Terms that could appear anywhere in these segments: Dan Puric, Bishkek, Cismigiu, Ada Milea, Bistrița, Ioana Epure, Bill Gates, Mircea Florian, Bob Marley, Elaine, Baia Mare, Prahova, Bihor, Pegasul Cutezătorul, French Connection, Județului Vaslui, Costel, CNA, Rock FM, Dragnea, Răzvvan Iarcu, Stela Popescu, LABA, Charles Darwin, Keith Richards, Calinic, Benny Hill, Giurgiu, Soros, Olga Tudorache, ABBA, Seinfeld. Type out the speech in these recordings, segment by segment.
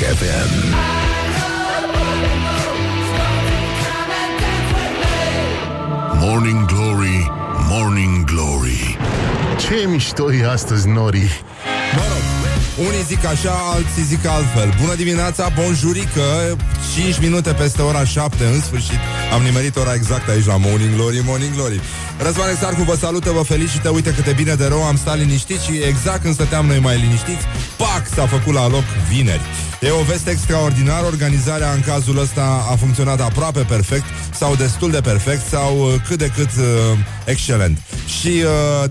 Rock FM. Morning Glory, Morning Glory. Ce mișto e astăzi, norii. Mă rog, unii zic așa, alții zic altfel. Bună dimineața, bonjurică. 5 minute peste ora 7, în sfârșit. Am nimerit ora exactă aici la Morning Glory, Morning Glory. Răzvvan Iarcu vă salută, vă felicită. Uite cât de bine de rău am stat liniștit. Și exact când stăteam noi mai liniștiți, pac, s-a făcut la loc vineri. E o veste extraordinară. Organizarea în cazul ăsta a funcționat aproape perfect, sau destul de perfect, sau cât de cât excelent. Și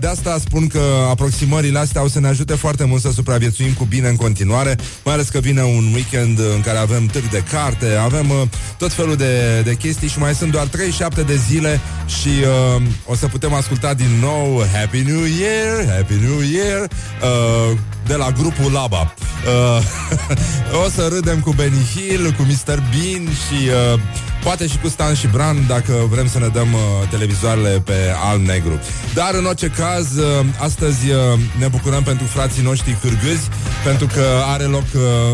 de asta spun că aproximările astea o să ne ajute foarte mult să supraviețuim cu bine în continuare. Mai ales că vine un weekend în care avem târg de carte, avem tot felul de chestii. Și mai sunt doar 37 de zile. Și o să putem asculta din nou Happy New Year, Happy New Year, de la grupul LABA. O să râdem cu Benny Hill, cu Mr. Bean și poate și cu Stan și Bran, dacă vrem să ne dăm televizoarele pe alb-negru. Dar în orice caz, astăzi ne bucurăm pentru frații noștri cârgâzi, pentru că are loc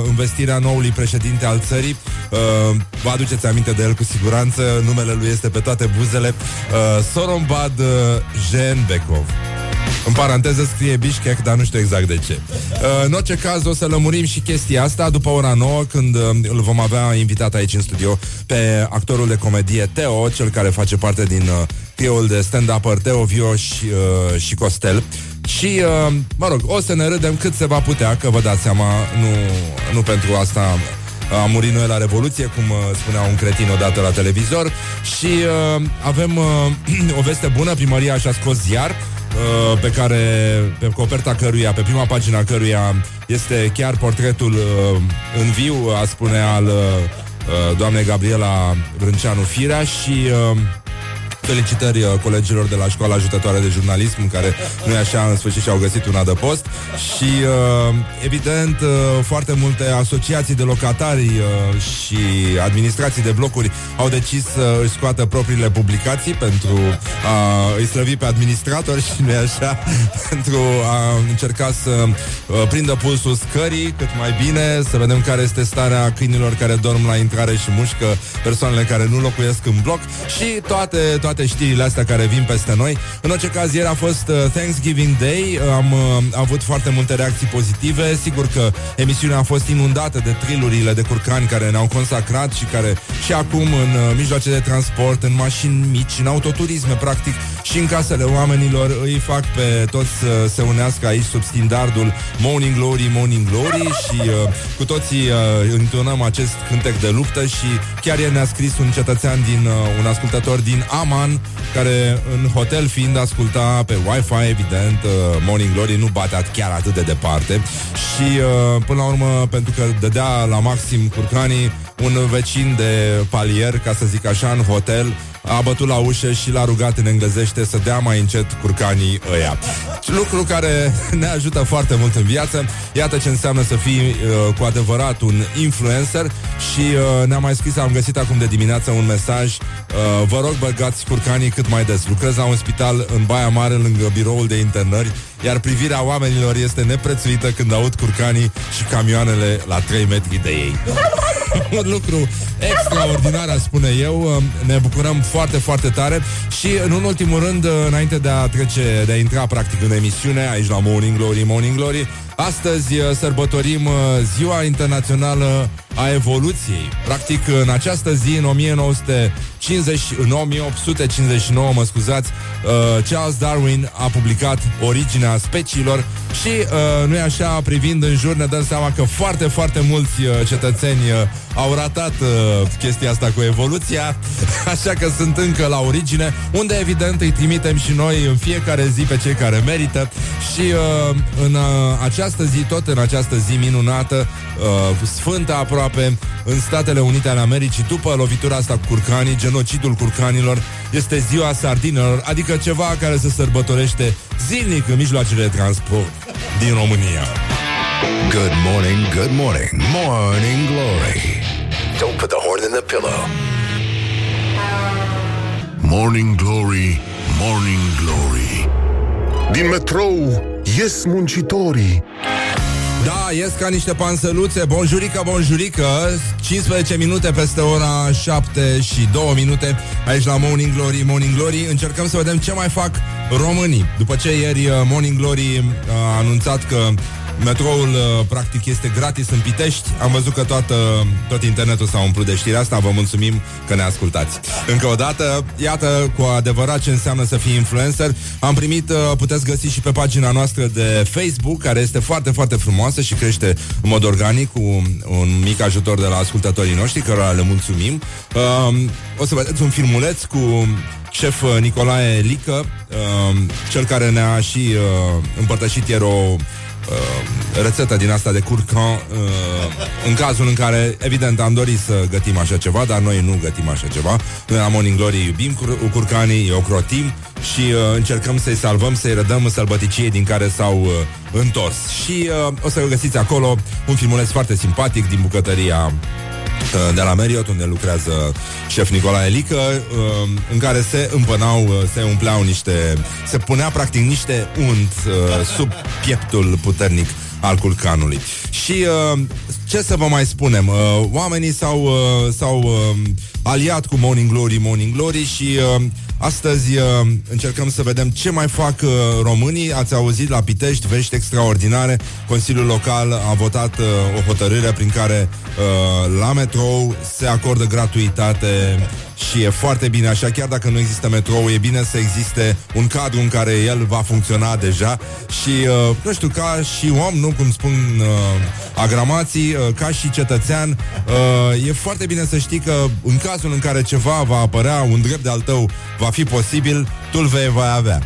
învestirea noului președinte al țării. Vă aduceți aminte de el cu siguranță, numele lui este pe toate buzele. Sooronbay Jeenbekov. În paranteză scrie Bishkek, dar nu știu exact de ce. În orice caz o să lămurim și chestia asta după ora 9, când îl vom avea invitat aici în studio pe actorul de comedie Teo, cel care face parte din trio-ul de stand-upper Teo, Vio și Costel. Și, mă rog, o să ne râdem cât se va putea, că vă dați seama, nu pentru asta am murit noi la Revoluție, cum spunea un cretin odată la televizor. Și avem o veste bună, primăria și-a scos ziar pe coperta căruia, pe prima pagina căruia este chiar portretul în viu, a spune, al doamnei Gabriela Vrânceanu-Firea. Și felicitări colegilor de la Școala Ajutătoare de Jurnalism, care, nu-i așa, în sfârșit și-au găsit un adăpost. Și, evident, foarte multe asociații de locatari și administrații de blocuri au decis să își scoată propriile publicații pentru a îi slăvi pe administratori și, nu-i așa, pentru a încerca să prindă pulsul scării cât mai bine, să vedem care este starea câinilor care dorm la intrare și mușcă persoanele care nu locuiesc în bloc și toate știrile astea care vin peste noi. În orice caz, ieri a fost Thanksgiving Day. Am avut foarte multe reacții pozitive. Sigur că emisiunea a fost inundată de trilurile de curcani care ne-au consacrat și care și acum în mijloace de transport, în mașini mici, în autoturisme, practic, și în casele oamenilor îi fac pe toți să se unească aici sub standardul Morning Glory, Morning Glory. Și cu toții intonăm acest cântec de luptă. Și chiar ieri ne-a scris un cetățean, un ascultător din Aman, care în hotel fiind asculta pe Wi-Fi, evident, Morning Glory, nu batea chiar atât de departe. Și până la urmă, pentru că dădea la maxim curcanii, un vecin de palier, ca să zic așa, în hotel, a bătut la ușă și l-a rugat în englezește să dea mai încet curcanii ăia. Lucru care ne ajută foarte mult în viață. Iată ce înseamnă să fii cu adevărat un influencer. Și ne-am mai scris, am găsit acum de dimineață un mesaj: vă rog, băgați curcanii cât mai des. Lucrez la un spital în Baia Mare, lângă biroul de internări, iar privirea oamenilor este neprețuită când aud curcanii și camioanele la 3 metri de ei. Un lucru extraordinar, aș spune eu. Ne bucurăm foarte, foarte tare. Și, în ultimul rând, înainte de a intra practic în emisiune aici la Morning Glory, Morning Glory, astăzi sărbătorim Ziua Internațională a Evoluției. Practic, în această zi, în 1859, Charles Darwin a publicat Originea Speciilor. Și, nu-i așa, privind în jur, ne dăm seama că foarte, foarte mulți cetățeni au ratat chestia asta cu evoluția. Așa că sunt încă la origine, unde, evident, îi trimitem și noi în fiecare zi pe cei care merită. Și în această zi minunată, sfântă aproape, în Statele Unite ale Americii, după lovitura asta cu curcanii, genocidul curcanilor, este ziua sardinelor, adică ceva care se sărbătorește zilnic în mijloacele de transport din România. Good morning, good morning, Morning Glory. Don't put the horn in the pillow. Morning Glory, Morning Glory. Din metrou ies muncitorii. Da, ies ca niște pansăluțe. Bonjurică, bonjurică. 15 minute peste ora 7 și 2 minute aici la Morning Glory, Morning Glory. Încercăm să vedem ce mai fac românii. După ce ieri Morning Glory a anunțat că metroul practic este gratis în Pitești, am văzut că tot internetul s-a umplut de știrea asta. Vă mulțumim că ne ascultați. Încă o dată, iată cu adevărat ce înseamnă să fii influencer. Am primit, puteți găsi și pe pagina noastră de Facebook, care este foarte, foarte frumoasă și crește în mod organic, cu un mic ajutor de la ascultătorii noștri, cărora le mulțumim. O să vedeți un filmuleț cu șef Nicolae Lică, cel care ne-a și împărtășit ieri o rețeta din asta de curcan, în cazul în care evident am dorit să gătim așa ceva, dar noi nu gătim așa ceva. Noi la Morning Glory iubim curcanii, ocrotim și încercăm să-i salvăm, să-i redăm sălbăticiei din care s-au întors. Și o să găsiți acolo un filmuleț foarte simpatic din bucătăria de la Marriott, unde lucrează șef Nicolae Lică, în care se împănau, se umpleau niște, se punea practic niște unt sub pieptul puternic al curcanului. Și ce să vă mai spunem, oamenii s-au aliat cu Morning Glory, Morning Glory și astăzi încercăm să vedem ce mai fac românii. Ați auzit la Pitești vești extraordinare. Consiliul Local a votat o hotărâre prin care la metrou se acordă gratuitate și e foarte bine așa. Chiar dacă nu există metrou, e bine să existe un cadru în care el va funcționa deja. Și, nu știu, ca și om, nu cum spun agramații, ca și cetățean, e foarte bine să știi că în cazul în care ceva va apărea, un drept de-al tău va fi posibil, tu îl vei avea.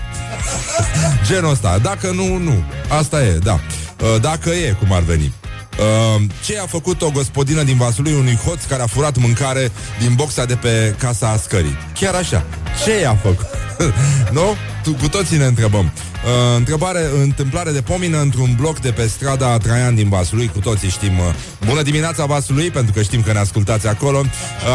Genul ăsta. Dacă nu, nu. Asta e, da. Dacă e, cum ar veni. Ce a făcut o gospodină din Vaslui unui hoț care a furat mâncare din boxa de pe casa scării? Chiar așa. Ce a făcut? Nu? Cu toții ne întrebăm. Întâmplare de pomină într-un bloc de pe strada Traian din Vaslui. Cu toții știm. Bună dimineața, Vaslui, pentru că știm că ne ascultați acolo.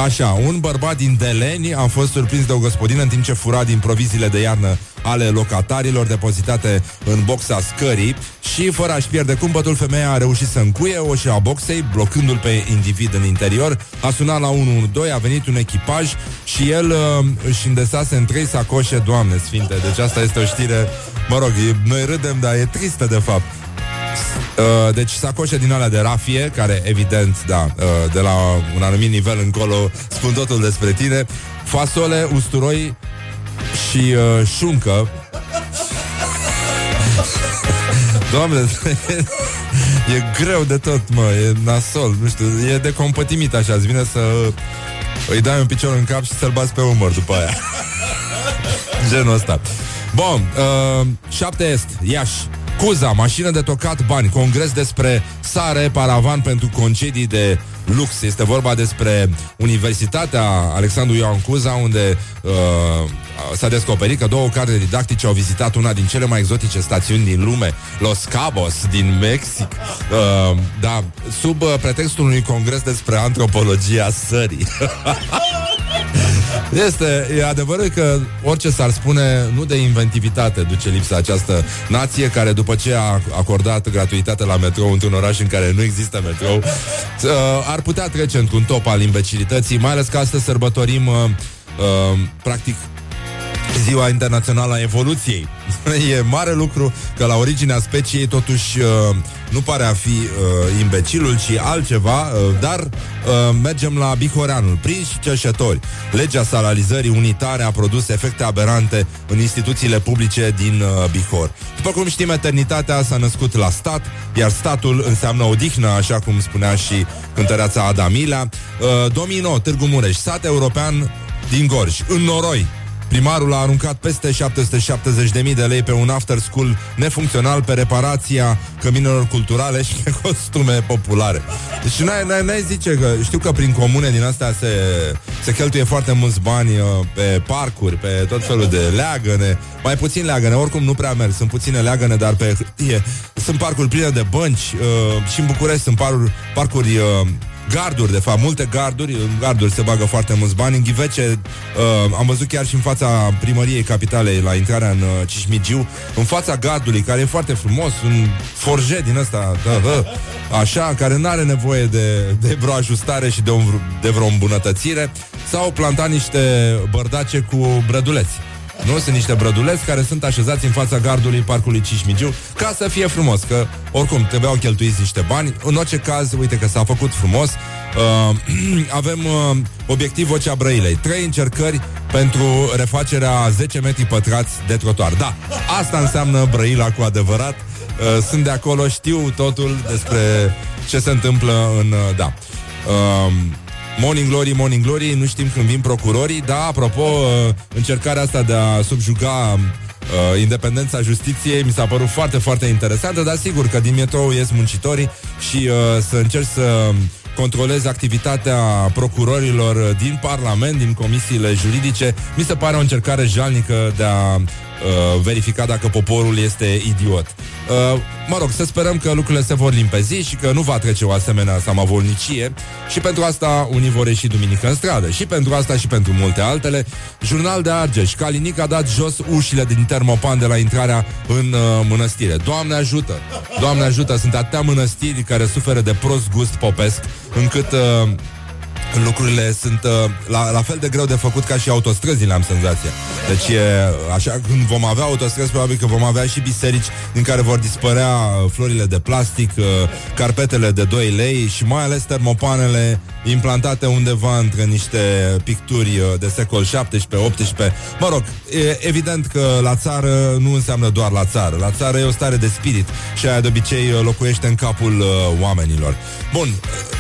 Așa, un bărbat din Deleni a fost surprins de o gospodină în timp ce fura din proviziile de iarnă ale locatarilor depozitate în boxa scării și, fără a-și pierde cumpătul, femeia a reușit să încuie oșa boxei, blocându-l pe individ în interior. A sunat la 112, a venit un echipaj și el își îndesase în 3 sacoșe, Doamne sfinte. Deci asta este o știre, mă rog, noi râdem, dar e tristă de fapt. Deci sacoșe din alea de rafie, care evident, da, de la un anumit nivel încolo spun totul despre tine. Fasole, usturoi și șuncă. Doamne, e greu de tot, mă, e nasol, nu știu, e de compătimit așa, îți vine să îi dai un picior în cap și să-l bați pe umăr după aia. Genul ăsta. Bun, 7 Est, Iași. Cuza, mașină de tocat bani, congres despre sare, paravan pentru concedii de lux. Este vorba despre Universitatea Alexandru Ioan Cuza, unde s-a descoperit că două cadre didactice au vizitat una din cele mai exotice stațiuni din lume, Los Cabos din Mexic, da, sub pretextul unui congres despre antropologia sării. E adevărul că orice s-ar spune, nu de inventivitate duce lipsa această nație, care după ce a acordat gratuitate la metrou într-un oraș în care nu există metrou, ar putea trece într-un top al imbecilității, mai ales că astăzi sărbătorim practic Ziua Internațională a Evoluției. E mare lucru că la Originea Speciei totuși nu pare a fi imbecilul, ci altceva, dar mergem la Bihoreanul. Prinși cerșetori, legea salarizării unitare a produs efecte aberante în instituțiile publice din Bihor. După cum știm, eternitatea s-a născut la stat, iar statul înseamnă odihnă, așa cum spunea și cântăreața Ada Milea. Domino, Târgu Mureș, sat european din Gorj, în noroi. Primarul a aruncat peste 770.000 de lei pe un after school nefuncțional, pe reparația căminelor culturale și pe costume populare. Deci n-ai zice că... Știu că prin comune din astea se cheltuie foarte mulți bani pe parcuri, pe tot felul de leagăne. Mai puțin leagăne, oricum nu prea merg. Sunt puține leagăne, dar pe hârtie. Sunt parcuri pline de bănci și în București sunt parcuri garduri, de fapt, multe garduri. În garduri se bagă foarte mulți bani. În ghivece, am văzut chiar și în fața primăriei capitalei, la intrarea în Cismigiu, în fața gardului, care e foarte frumos, un forjet din ăsta, așa, care n-are nevoie de vreo ajustare și de vreo îmbunătățire. S-au plantat niște bărdace cu brăduleți. Nu? Sunt niște brăduleți care sunt așezați în fața gardului Parcului Cismigiu, ca să fie frumos, că oricum trebuiau cheltuiți niște bani. În orice caz, uite că s-a făcut frumos. Avem obiectiv Vocea Brăilei, 3 încercări pentru refacerea 10 metri pătrați de trotuar. Da, asta înseamnă Brăila cu adevărat. Sunt de acolo, știu totul despre ce se întâmplă în... da. Morning glory, morning glory, nu știm când vin procurorii. Da, apropo, încercarea asta de a subjuga independența justiției mi s-a părut foarte, foarte interesantă. Dar sigur că din metrou ies muncitorii și să încerci să controlezi activitatea procurorilor din Parlament, din comisiile juridice, mi se pare o încercare jalnică de a verifica dacă poporul este idiot. Mă rog, să sperăm că lucrurile se vor limpezi și că nu va trece o asemenea samavolnicie. Și pentru asta unii vor ieși duminică în stradă. Și pentru asta și pentru multe altele. Jurnal de Argeș: Calinic a dat jos ușile din termopan de la intrarea în mănăstire. Doamne ajută! Doamne ajută! Sunt atâtea mănăstiri care suferă de prost gust popesc, încât... lucrurile sunt la fel de greu de făcut ca și autostrăzile, am senzația. Deci așa, când vom avea autostrăzi, probabil că vom avea și biserici din care vor dispărea florile de plastic, carpetele de 2 lei și mai ales termopanele implantate undeva între niște picturi de secol 17-18. Mă rog, evident că la țară nu înseamnă doar la țară. La țară e o stare de spirit și aia de obicei locuiește în capul oamenilor. Bun,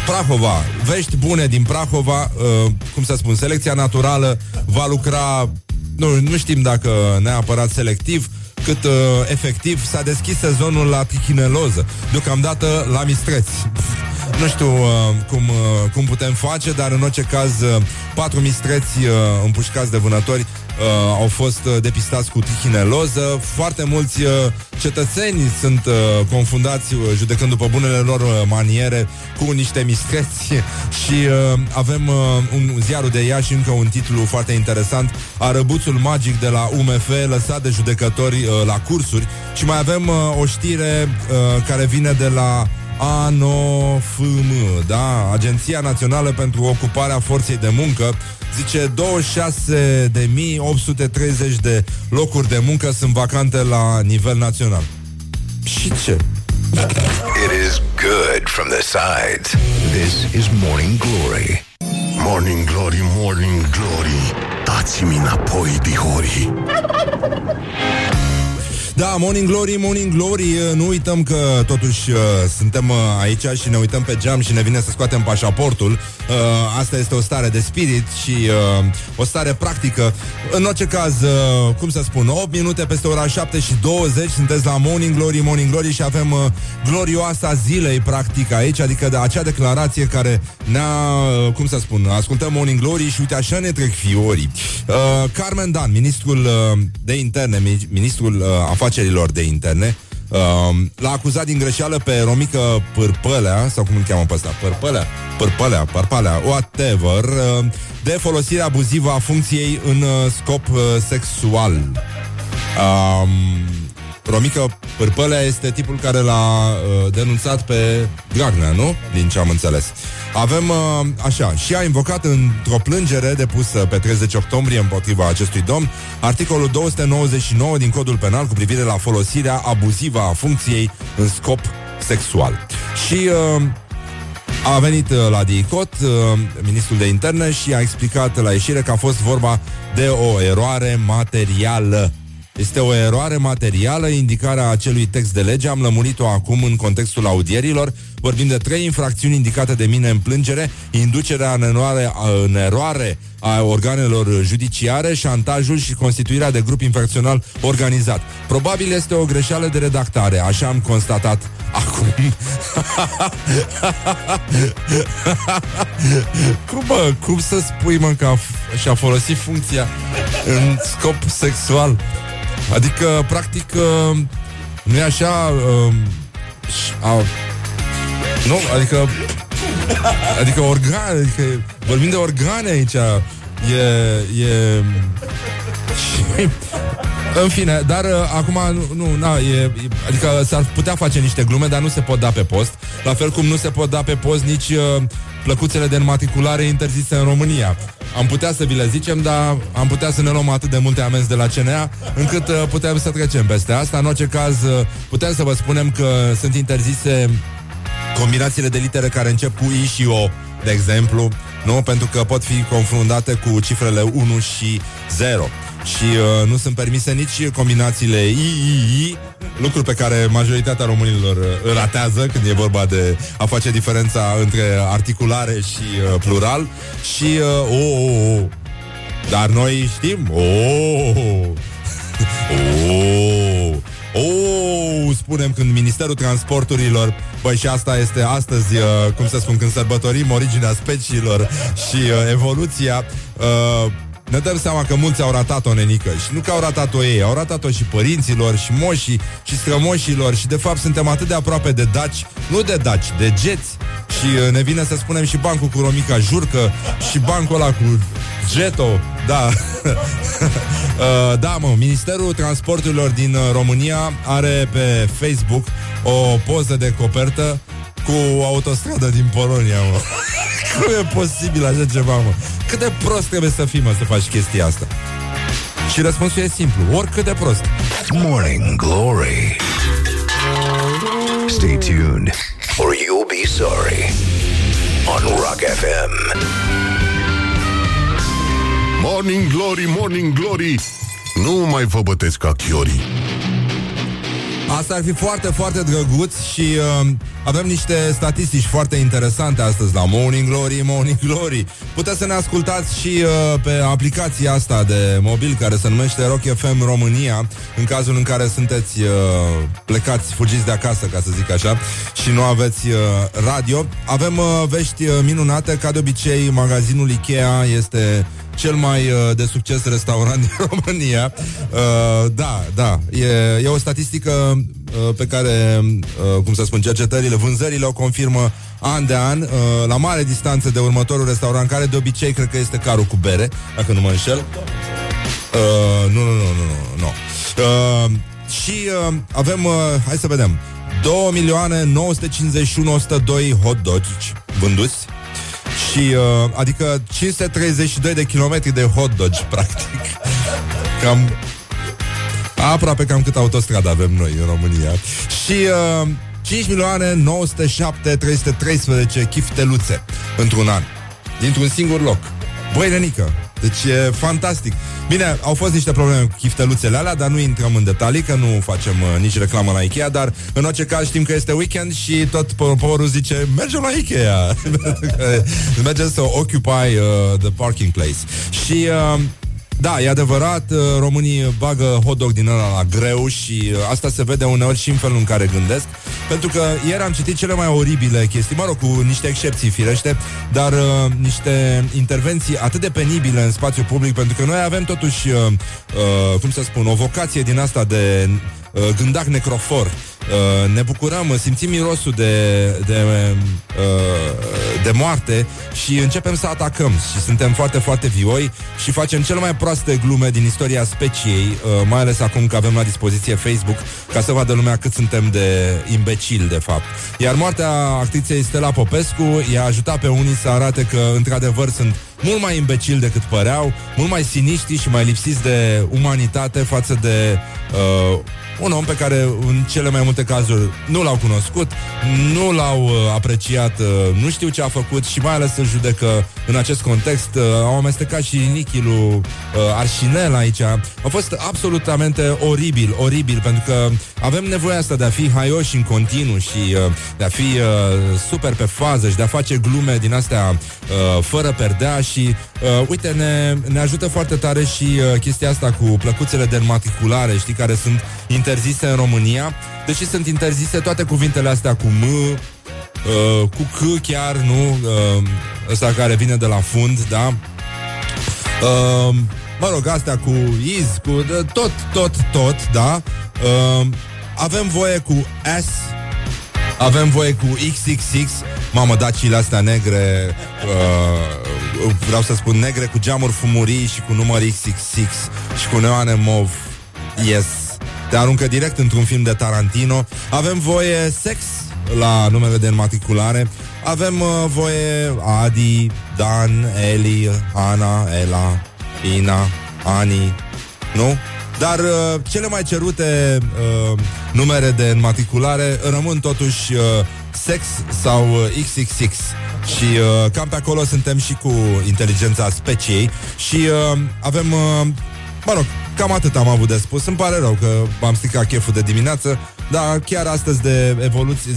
Prahova, vești bune din Prahova, cum să spun, selecția naturală va lucra, nu știm dacă neapărat selectiv, cât efectiv. S-a deschis sezonul la trichineloză, deocamdată la mistreți. Nu știu cum putem face, dar în orice caz 4 mistreți împușcați de vânători au fost depistați cu trichineloză. Foarte mulți cetățeni sunt confundați, judecând după bunele lor maniere, cu niște mistreți. Și avem un ziarul de Iași, încă un titlu foarte interesant: Arăbuțul magic de la UMF lăsat de judecători la cursuri. Și mai avem o știre care vine de la ANOFM, da? Agenția Națională pentru Ocuparea Forței de Muncă, zice: 26.830 de locuri de muncă sunt vacante la nivel național. Și ce? It is good from the sides. This is Morning Glory. Morning Glory, Morning Glory, dați-mi înapoi, dihori. Da, Morning Glory, Morning Glory. Nu uităm că totuși suntem aici și ne uităm pe geam și ne vine să scoatem pașaportul. Asta este o stare de spirit și o stare practică. În orice caz, cum să spun, 8 minute peste ora 7:20. Sunteți la Morning Glory, Morning Glory. Și avem glorioasa zilei, practic, aici. Adică de acea declarație care ne-a, cum să spun, ascultăm Morning Glory și uite așa ne trec fiorii. Carmen Dan, ministrul de interne, ministrul afacerilor de interne, l-a acuzat din greșeală pe Romica Pârpălea, sau cum îl cheamă pe ăsta? Pârpălea, whatever, de folosire abuzivă a funcției în scop sexual. Romica Pârpălea este tipul care l-a denunțat pe Dragnea, nu? Din ce am înțeles. Avem, așa, și a invocat într-o plângere depusă pe 30 octombrie împotriva acestui domn articolul 299 din Codul Penal cu privire la folosirea abuzivă a funcției în scop sexual. Și a venit la DICOT ministrul de interne și a explicat la ieșire că a fost vorba de o eroare materială. Este o eroare materială indicarea acelui text de lege. Am lămurit-o acum în contextul audierilor. Vorbim de 3 infracțiuni indicate de mine în plângere: inducerea în eroare a organelor judiciare, șantajul și constituirea de grup infracțional organizat. Probabil este o greșeală de redactare, așa am constatat acum. Cum să spui, mă, că și-a folosit funcția în scop sexual? Adică, practic, nu e așa... Nu, adică... Adică organe, adică vorbim de organe aici. În fine, dar acum adică s-ar putea face niște glume, dar nu se pot da pe post. La fel cum nu se pot da pe post nici plăcuțele de înmatriculare interzise în România. Am putea să vi le zicem, dar am putea să ne luăm atât de multe amenzi de la CNA încât putem să trecem peste asta. În orice caz, putem să vă spunem că sunt interzise combinațiile de litere care încep cu I și O, de exemplu, nu? Pentru că pot fi confruntate cu cifrele 1 și 0. Și nu sunt permise nici combinațiile I, lucru pe care majoritatea românilor îl ratează când e vorba de a face diferența între articulare și plural. Și dar noi știm spunem când Ministerul Transporturilor, băi, și asta este astăzi, cum să spun, când sărbătorim originea speciilor și evoluția, ne dăm seama că mulți au ratat-o, nenică. Și nu că au ratat-o ei, au ratat-o și părinților, și moșii, și strămoșilor. Și de fapt suntem atât de aproape de daci. Nu de daci, de geți. Și ne vine să spunem și bancul cu Romica Jurcă și bancul ăla cu Geto. Da. Da, mă, Ministerul Transporturilor din România are pe Facebook o poză de copertă cu o autostradă din Polonia, mă. Cum e posibil așa ceva, mă? Cât de prost trebuie să fii, mă, să faci chestia asta? Și răspunsul e simplu, oricât de prost. Morning Glory. Stay tuned or you'll be sorry on Rock FM. Morning Glory, Morning Glory, nu mai vă bătesc ca chiorii. Asta ar fi foarte, foarte drăguț și avem niște statistici foarte interesante astăzi la Morning Glory, Morning Glory. Puteți să ne ascultați și pe aplicația asta de mobil care se numește Rock FM România, în cazul în care sunteți plecați, fugiți de acasă, ca să zic așa, și nu aveți radio. Avem vești minunate, ca de obicei, magazinul Ikea este cel mai de succes restaurant din România. Da, da, e o statistică pe care, cum să spun, cercetările, vânzările o confirmă an de an, la mare distanță de următorul restaurant, care de obicei cred că este Carul cu Bere, dacă nu mă înșel. Nu. Și avem, hai să vedem, 2.951.102 hot dogi vânduți. Și, adică 532 de kilometri de hot dogi, practic. Cam aproape cam cât autostradă avem noi în România. Și 5.907.313 chifteluțe într-un an, dintr-un singur loc. Băi, nenică, deci e fantastic. Bine, au fost niște probleme cu chifteluțele alea, dar nu intrăm în detalii, că nu facem nici reclamă la Ikea, dar în orice caz știm că este weekend și tot poporul zice, mergem la Ikea. Mergem să occupy the parking place. Și da, e adevărat, românii bagă hot dog din ăla la greu și asta se vede uneori și în felul în care gândesc. Pentru că ieri am citit cele mai oribile chestii, mă rog, cu niște excepții firește, dar niște intervenții atât de penibile în spațiu public, pentru că noi avem totuși, cum să spun, o vocație din asta de gândac necrofor. Ne bucurăm, simțim mirosul de moarte și începem să atacăm și suntem foarte, foarte vioi și facem cele mai proaste glume din istoria speciei, mai ales acum că avem la dispoziție Facebook, ca să vadă lumea cât suntem de imbecili, de fapt. Iar moartea actriței Stela Popescu i-a ajutat pe unii să arate că, într-adevăr, sunt mult mai imbecili decât păreau, mult mai siniști și mai lipsiți de umanitate față de un om pe care în cele mai multe cazuri nu l-au cunoscut, nu l-au apreciat, nu știu ce a făcut și mai ales să judecă în acest context. Au amestecat și Nichilu Arșinel aici. A fost absolutamente oribil, oribil, pentru că avem nevoia asta de a fi haioși în continuu și de a fi super pe fază și de a face glume din astea fără perdea și uite, ne ajută foarte tare și chestia asta cu plăcuțele de înmatriculare, știi, care sunt interzise în România, deși sunt interzise toate cuvintele astea cu M, cu C chiar, nu? Ăsta care vine de la fund, da? Mă rog, astea cu iz, cu tot, da? Avem voie cu S, Avem voie cu XXX. Mamă, daciile astea negre, vreau să spun negre, cu geamuri fumurii și cu număr XXX și cu neoane mov. Yes. Te aruncă direct într-un film de Tarantino. Avem voie sex la numele de înmatriculare. Avem voie Adi, Dan, Eli, Ana, Ela, Ina, Ani. Nu? Dar cele mai cerute numere de înmatriculare rămân totuși sex sau XXX. Și cam pe acolo suntem și cu inteligența speciei. Și avem, mă rog, cam atât am avut de spus. Îmi pare rău că am stricat cheful de dimineață, dar chiar astăzi de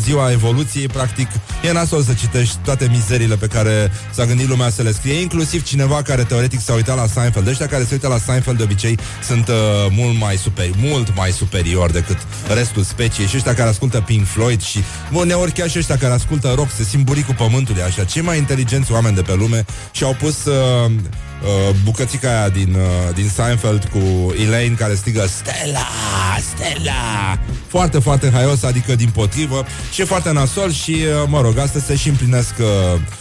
ziua evoluției, practic, e nasol să citești toate mizerile pe care s-a gândit lumea să le scrie, inclusiv cineva care teoretic s-a uitat la Seinfeld. Ăștia care se uită la Seinfeld de obicei sunt mult mai superior decât restul speciei. Și ăștia care ascultă Pink Floyd și uneori chiar și ăștia care ascultă rock se simt buricul pământului, așa. Cei mai inteligenți oameni de pe lume și-au pus... bucățica aia din Seinfeld cu Elaine care strigă Stela! Stela! Foarte, foarte haios, adică din potrivă. Și e foarte nasol și, mă rog, astăzi se și împlinesc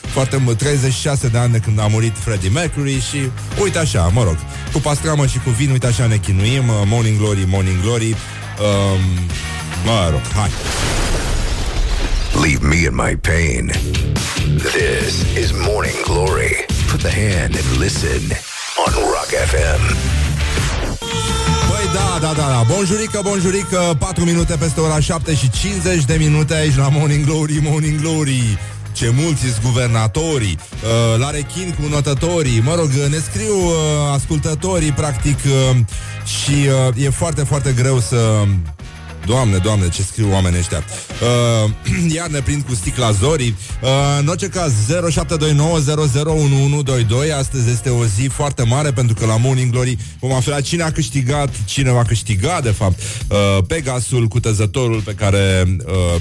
foarte mult 36 de ani de când a murit Freddie Mercury. Și uite așa, mă rog, cu pastramă și cu vin, uite așa ne chinuim. Morning Glory, Morning Glory. Mă rog, hai! Leave me in my pain. This is Morning Glory. Put the hand and listen on Rock FM. Păi da. Bonjurică. 4 minute peste ora 7 și 50 de minute aici la Morning Glory, Morning Glory. Ce mulți-s guvernatorii, la rechin cu notătorii, mă rog, ne scriu ascultătorii, practic, și e foarte, foarte greu să... Doamne, ce scriu oamenii ăștia. Iar ne prind cu sticla zorii. În orice caz, 0729001122. Astăzi este o zi foarte mare, pentru că la Morning Glory vom afla cine a câștigat, cine va câștiga, de fapt, Pegasul Cutezătorul,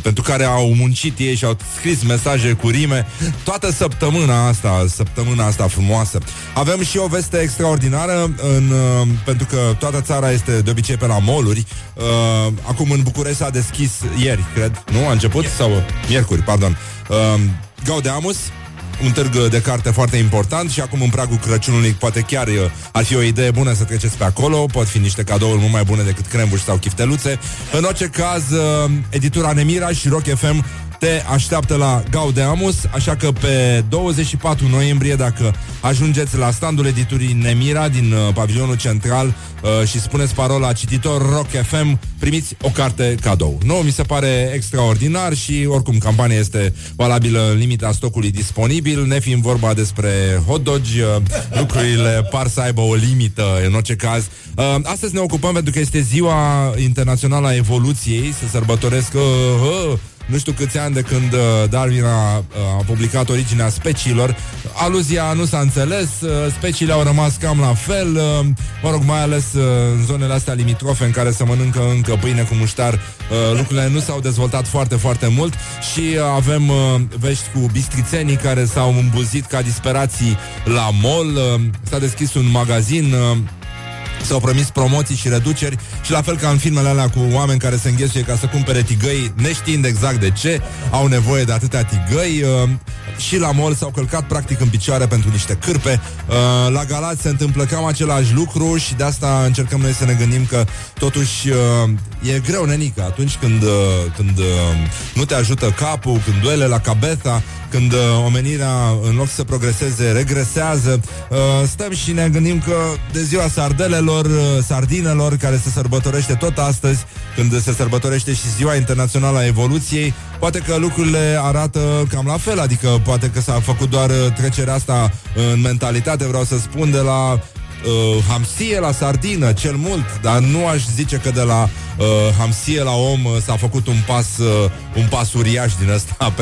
pentru care au muncit ei și au scris mesaje cu rime toată săptămâna asta frumoasă. Avem și o veste extraordinară, pentru că toată țara este de obicei pe la mall-uri. Acum în București s-a deschis ieri, cred, nu? A început? Ieri. Sau miercuri, pardon. Gaudeamus, un târg de carte foarte important și acum în pragul Crăciunului poate chiar ar fi o idee bună să treceți pe acolo, pot fi niște cadouri mult mai bune decât cremburi sau chifteluțe. În orice caz, editura Nemira și Rock FM te așteaptă la Gaudeamus, așa că pe 24 noiembrie, dacă ajungeți la standul editurii Nemira din pavilionul central și spuneți parola cititor Rock FM, primiți o carte cadou. Nu, mi se pare extraordinar și oricum campania este valabilă în limita stocului disponibil, nefiind vorba despre hot-dogi, lucrurile par să aibă o limită în orice caz. Astăzi ne ocupăm pentru că este ziua internațională a evoluției, se sărbătoresc... nu știu câți ani de când Darwin a publicat Originea Speciilor. Aluzia nu s-a înțeles, speciile au rămas cam la fel, mă rog, mai ales în zonele astea limitrofe în care se mănâncă încă pâine cu muștar, lucrurile nu s-au dezvoltat foarte, foarte mult. Și avem vești cu bistrițenii care s-au îmbuzit ca disperații la mall. S-a deschis un magazin, s-au promis promoții și reduceri și la fel ca în filmele alea cu oameni care se înghesuie ca să cumpere tigăi, neștiind exact de ce au nevoie de atâtea tigăi. Și la mall s-au călcat practic în picioare pentru niște cârpe. La Galați se întâmplă cam același lucru și de asta încercăm noi să ne gândim că totuși e greu, nenică, atunci când nu te ajută capul, când duele la cabeza, când omenirea în loc să progreseze regresează. Stăm și ne gândim că de ziua sardelelor, sardinelor, care se sărbătorește tot astăzi, când se sărbătorește și ziua internațională a evoluției, poate că lucrurile arată cam la fel, adică poate că s-a făcut doar trecerea asta în mentalitate, vreau să spun, de la hamsie la sardină, cel mult, dar nu aș zice că de la hamsie la om s-a făcut un pas uriaș din ăsta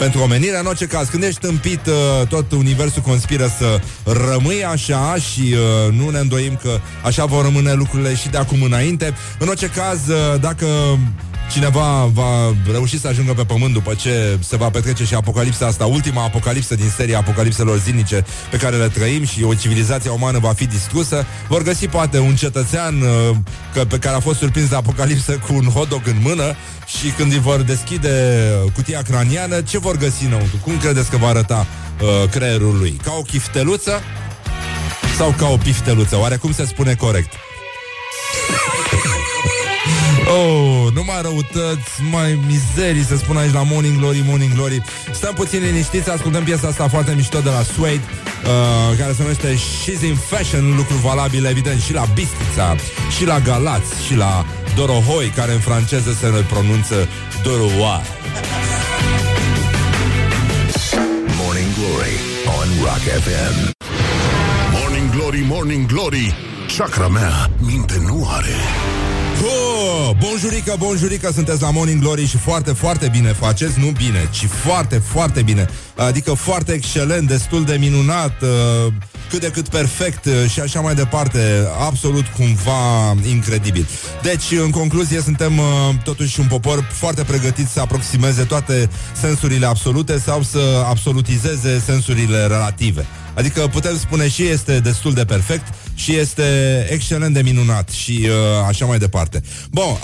pentru omenire. În orice caz, când ești tâmpit, tot universul conspiră să rămâi așa și nu ne îndoim că așa vor rămâne lucrurile și de acum înainte. În orice caz, dacă Cineva va reuși să ajungă pe pământ după ce se va petrece și apocalipsa asta, ultima apocalipsă din seria apocalipselor zilnice pe care le trăim, și o civilizație umană va fi distrusă. Vor găsi poate un cetățean pe care a fost surprins de apocalipsă cu un hot dog în mână, și când îi vor deschide cutia craniană, ce vor găsi înăuntru? Cum credeți că va arăta creierul lui? Ca o chifteluță? Sau ca o pifteluță? Oare cum se spune corect? Oh, numai răutăți, numai mizerii se spun aici la Morning Glory, Morning Glory. Stăm puțin liniștiți, ascultăm piesa asta foarte mișto de la Suede, care se numește She's in Fashion, lucru valabil evident și la Bistrița, și la Galați, și la Dorohoi, care în franceză se pronunță Dorohoi. Morning Glory on Rock FM. Morning Glory, Morning Glory, chakra mea minte nu are. Oh, bonjurică, bonjurică, sunteți la Morning Glory și foarte, foarte bine faceți, nu bine, ci foarte, foarte bine. Adică foarte excelent, destul de minunat, cât de cât perfect și așa mai departe, absolut cumva incredibil. Deci, în concluzie, suntem totuși un popor foarte pregătit să aproximeze toate sensurile absolute sau să absolutizeze sensurile relative. Adică putem spune și este destul de perfect și este excelent de minunat și așa mai departe. Bun,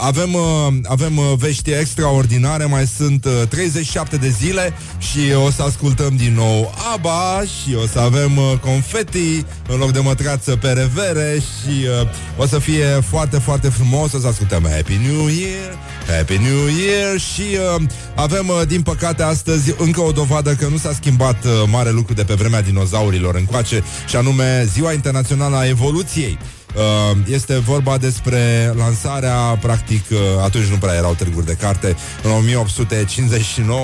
avem vești extraordinare, mai sunt 37 de zile și o să ascultăm din nou ABBA și o să avem confeti în loc de mătrață pe revere și o să fie foarte, foarte frumos, o să ascultăm Happy New Year, Happy New Year și avem, din păcate, astăzi încă o dovadă că nu s-a schimbat mare lucru de pe vremea dinozaurilor încoace, și anume Ziua Internațională a Evoluției. Este vorba despre lansarea, practic, atunci nu prea erau târguri de carte, în 1859,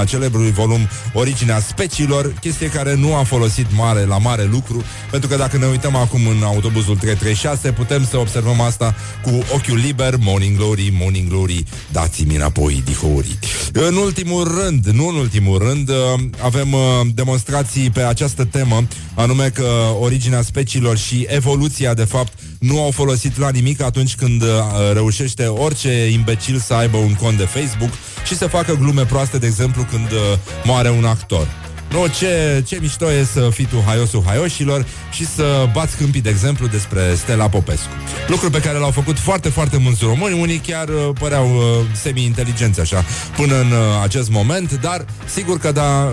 a celebrului volum Originea Speciilor, chestie care nu a folosit la mare lucru, pentru că dacă ne uităm acum în autobuzul 336, putem să observăm asta cu ochiul liber. Morning Glory, Morning Glory, dați-mi înapoi dihourii. Nu în ultimul rând, avem demonstrații pe această temă, anume că Originea Speciilor și evoluția, de fapt, nu au folosit la nimic atunci când reușește orice imbecil să aibă un cont de Facebook și să facă glume proaste, de exemplu, când moare un actor. No, ce mișto e să fii tu haiosul haioșilor și să bați câmpii, de exemplu, despre Stela Popescu. Lucruri pe care l-au făcut foarte, foarte mulți români, unii chiar păreau semi-inteligenți așa până în acest moment, dar sigur că da,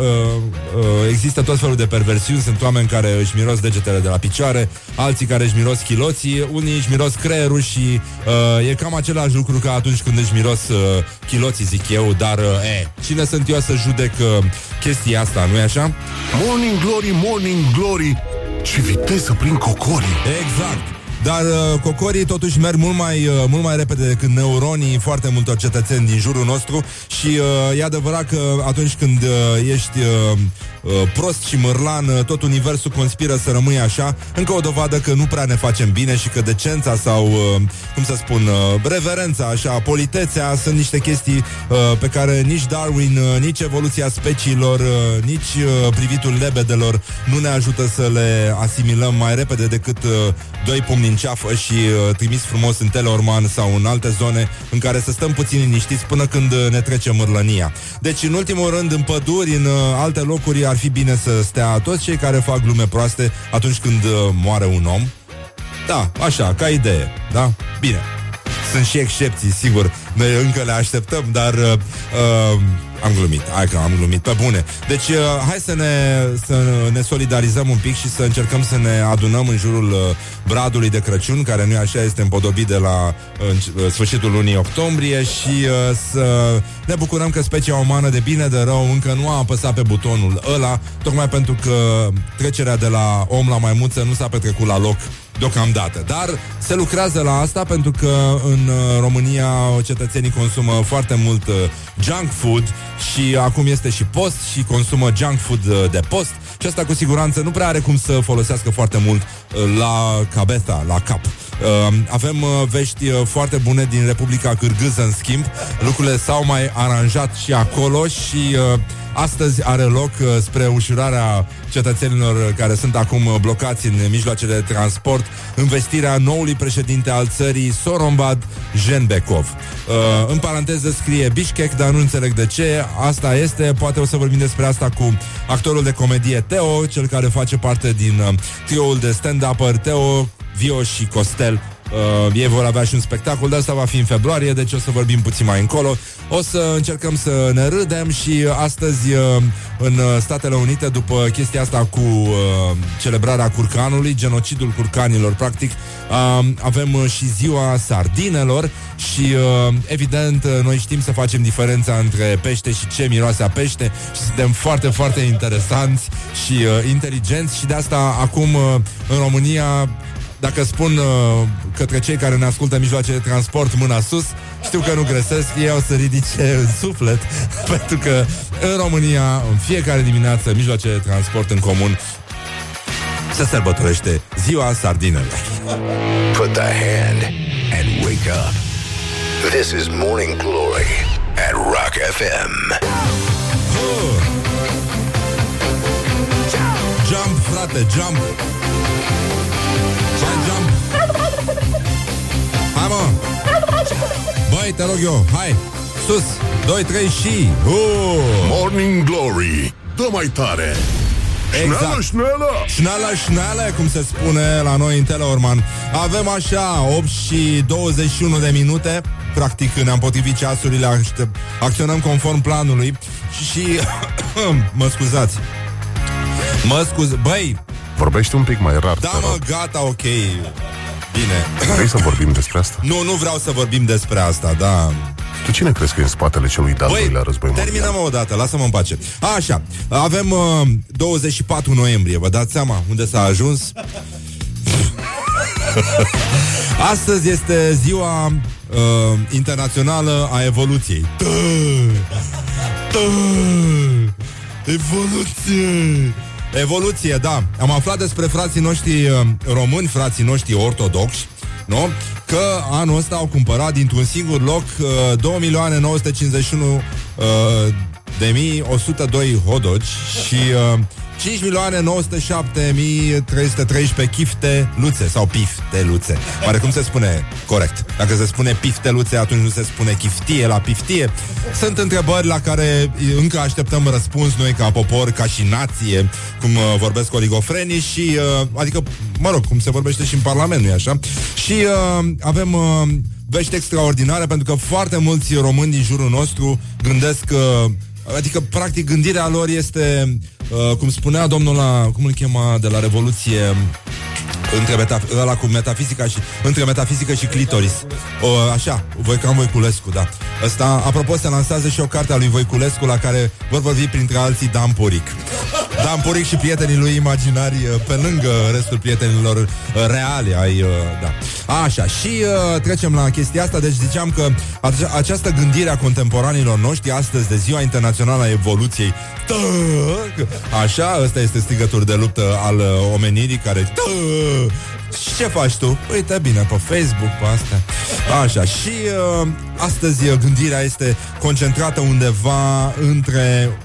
există tot felul de perversiuni, sunt oameni care își miros degetele de la picioare, alții care își miros chiloții, unii își miros creierul și e cam același lucru ca atunci când își miros chiloții, zic eu, dar cine sunt eu să judec chestia asta, nu-i așa? Morning Glory, Morning Glory, ce viteză prin cocori. Exact. Dar cocorii totuși merg mult mai repede decât neuronii foarte multor cetățeni din jurul nostru. Și e adevărat că atunci când ești prost și mărlan, tot universul conspiră să rămâi așa. Încă o dovadă că nu prea ne facem bine și că decența sau, cum să spun, reverența, așa, politețea sunt niște chestii pe care nici Darwin, nici evoluția speciilor, nici privitul lebedelor nu ne ajută să le asimilăm mai repede decât doi pumni în ceafă și trimis frumos în Teleorman sau în alte zone în care să stăm puțin liniștiți până când ne trece mârlănia. Deci, în ultimul rând, în păduri, în alte locuri, ar fi bine să stea toți cei care fac glume proaste atunci când moare un om. Da, așa, ca idee, da? Bine. Sunt și excepții, sigur. Noi încă le așteptăm, dar am glumit, hai că am glumit, pe bune. Deci hai să ne solidarizăm un pic și să încercăm să ne adunăm în jurul bradului de Crăciun, care nu e așa, este împodobit de la sfârșitul lunii octombrie, și să ne bucurăm că specia umană, de bine de rău, încă nu a apăsat pe butonul ăla, tocmai pentru că trecerea de la om la maimuță nu s-a petrecut la loc deocamdată. Dar se lucrează la asta, pentru că în România cetățenii consumă foarte mult junk food și acum este și post și consumă junk food de post și asta cu siguranță nu prea are cum să folosească foarte mult la cabeza, la cap. Avem vești foarte bune din Republica Cârgâză, în schimb. Lucrurile s-au mai aranjat și acolo și astăzi are loc, spre ușurarea cetățenilor care sunt acum blocați în mijloacele de transport, învestirea noului președinte al țării, Sooronbay Jeenbekov. În paranteză scrie Bishkek, dar nu înțeleg de ce. Asta este, poate o să vorbim despre asta cu actorul de comedie Teo, cel care face parte din trioul de stand-upper Teo, Vio și Costel. Ei vor avea și un spectacol, de asta va fi în februarie, deci o să vorbim puțin mai încolo. O să încercăm să ne râdem și astăzi în Statele Unite, după chestia asta cu celebrarea curcanului, genocidul curcanilor, practic, avem și ziua sardinelor și, evident, noi știm să facem diferența între pește și ce miroase a pește și suntem foarte, foarte interesanți și inteligenți și de asta acum în România... Dacă spun către cei care ne ascultă în mijloace de transport, mâna sus, știu că nu gresesc, ei o să ridice în suflet, pentru că în România, în fiecare dimineață, mijloace de transport în comun, se sărbătorește ziua sardinelor. Put the hand and wake up. This is Morning Glory at Rock FM. Jump, frate, jump! Hai, mă! Băi, te rog eu, hai! Sus! 2, 3 și... Morning Glory! Dă mai tare! Exact. Șneală, șneală! Șneală, șneală, cum se spune la noi în Teleorman. Avem așa 8 și 21 de minute. Practic ne-am potrivit ceasurile, acționăm conform planului. Și... mă scuzați. Mă scuzați. Băi! Vorbești un pic mai rar. Da, mă, gata, ok. Bine. Vrei să vorbim despre asta? Nu, nu vreau să vorbim despre asta, da. Tu cine crezi că e în spatele celui de-al doilea război mondial? Terminăm o dată, lasă-mă în pace. Așa, avem 24 noiembrie, vă dați seama unde s-a ajuns? Astăzi este ziua internațională a evoluției. Evoluție! Evoluție, da. Am aflat despre frații noștri români, frații noștri ortodoxi, nu? Că anul ăsta au cumpărat dintr-un singur loc 2.951.102 hodoci și 5.907.313 chifteluțe sau pifteluțe. Oare cum se spune corect? Dacă se spune pifteluțe, atunci nu se spune chiftie la piftie. Sunt întrebări la care încă așteptăm răspuns noi ca popor, ca și nație, cum vorbesc oligofrenii și, adică, mă rog, cum se vorbește și în Parlament, nu-i așa? Și avem... vești extraordinare, pentru că foarte mulți români din jurul nostru gândesc că... Adică, practic, gândirea lor este, cum spunea domnul la... Cum îl chema de la Revoluție? Ăla cu metafizica și... Între metafizică și clitoris. Așa, Voican Voiculescu, da. Ăsta, apropo, se lansează și o carte a lui Voiculescu, la care vor vorbi, printre alții, Dan Puric. Dan Puric și prietenii lui imaginari, pe lângă restul prietenilor reale ai... da. Așa, și trecem la chestia asta. Deci ziceam că această gândire a contemporanilor noștri astăzi, de ziua internațională a evoluției, așa, ăsta este strigătul de luptă al omenirii care... Ce faci tu? Uite bine pe Facebook, pe astea. Așa, și astăzi gândirea este concentrată undeva între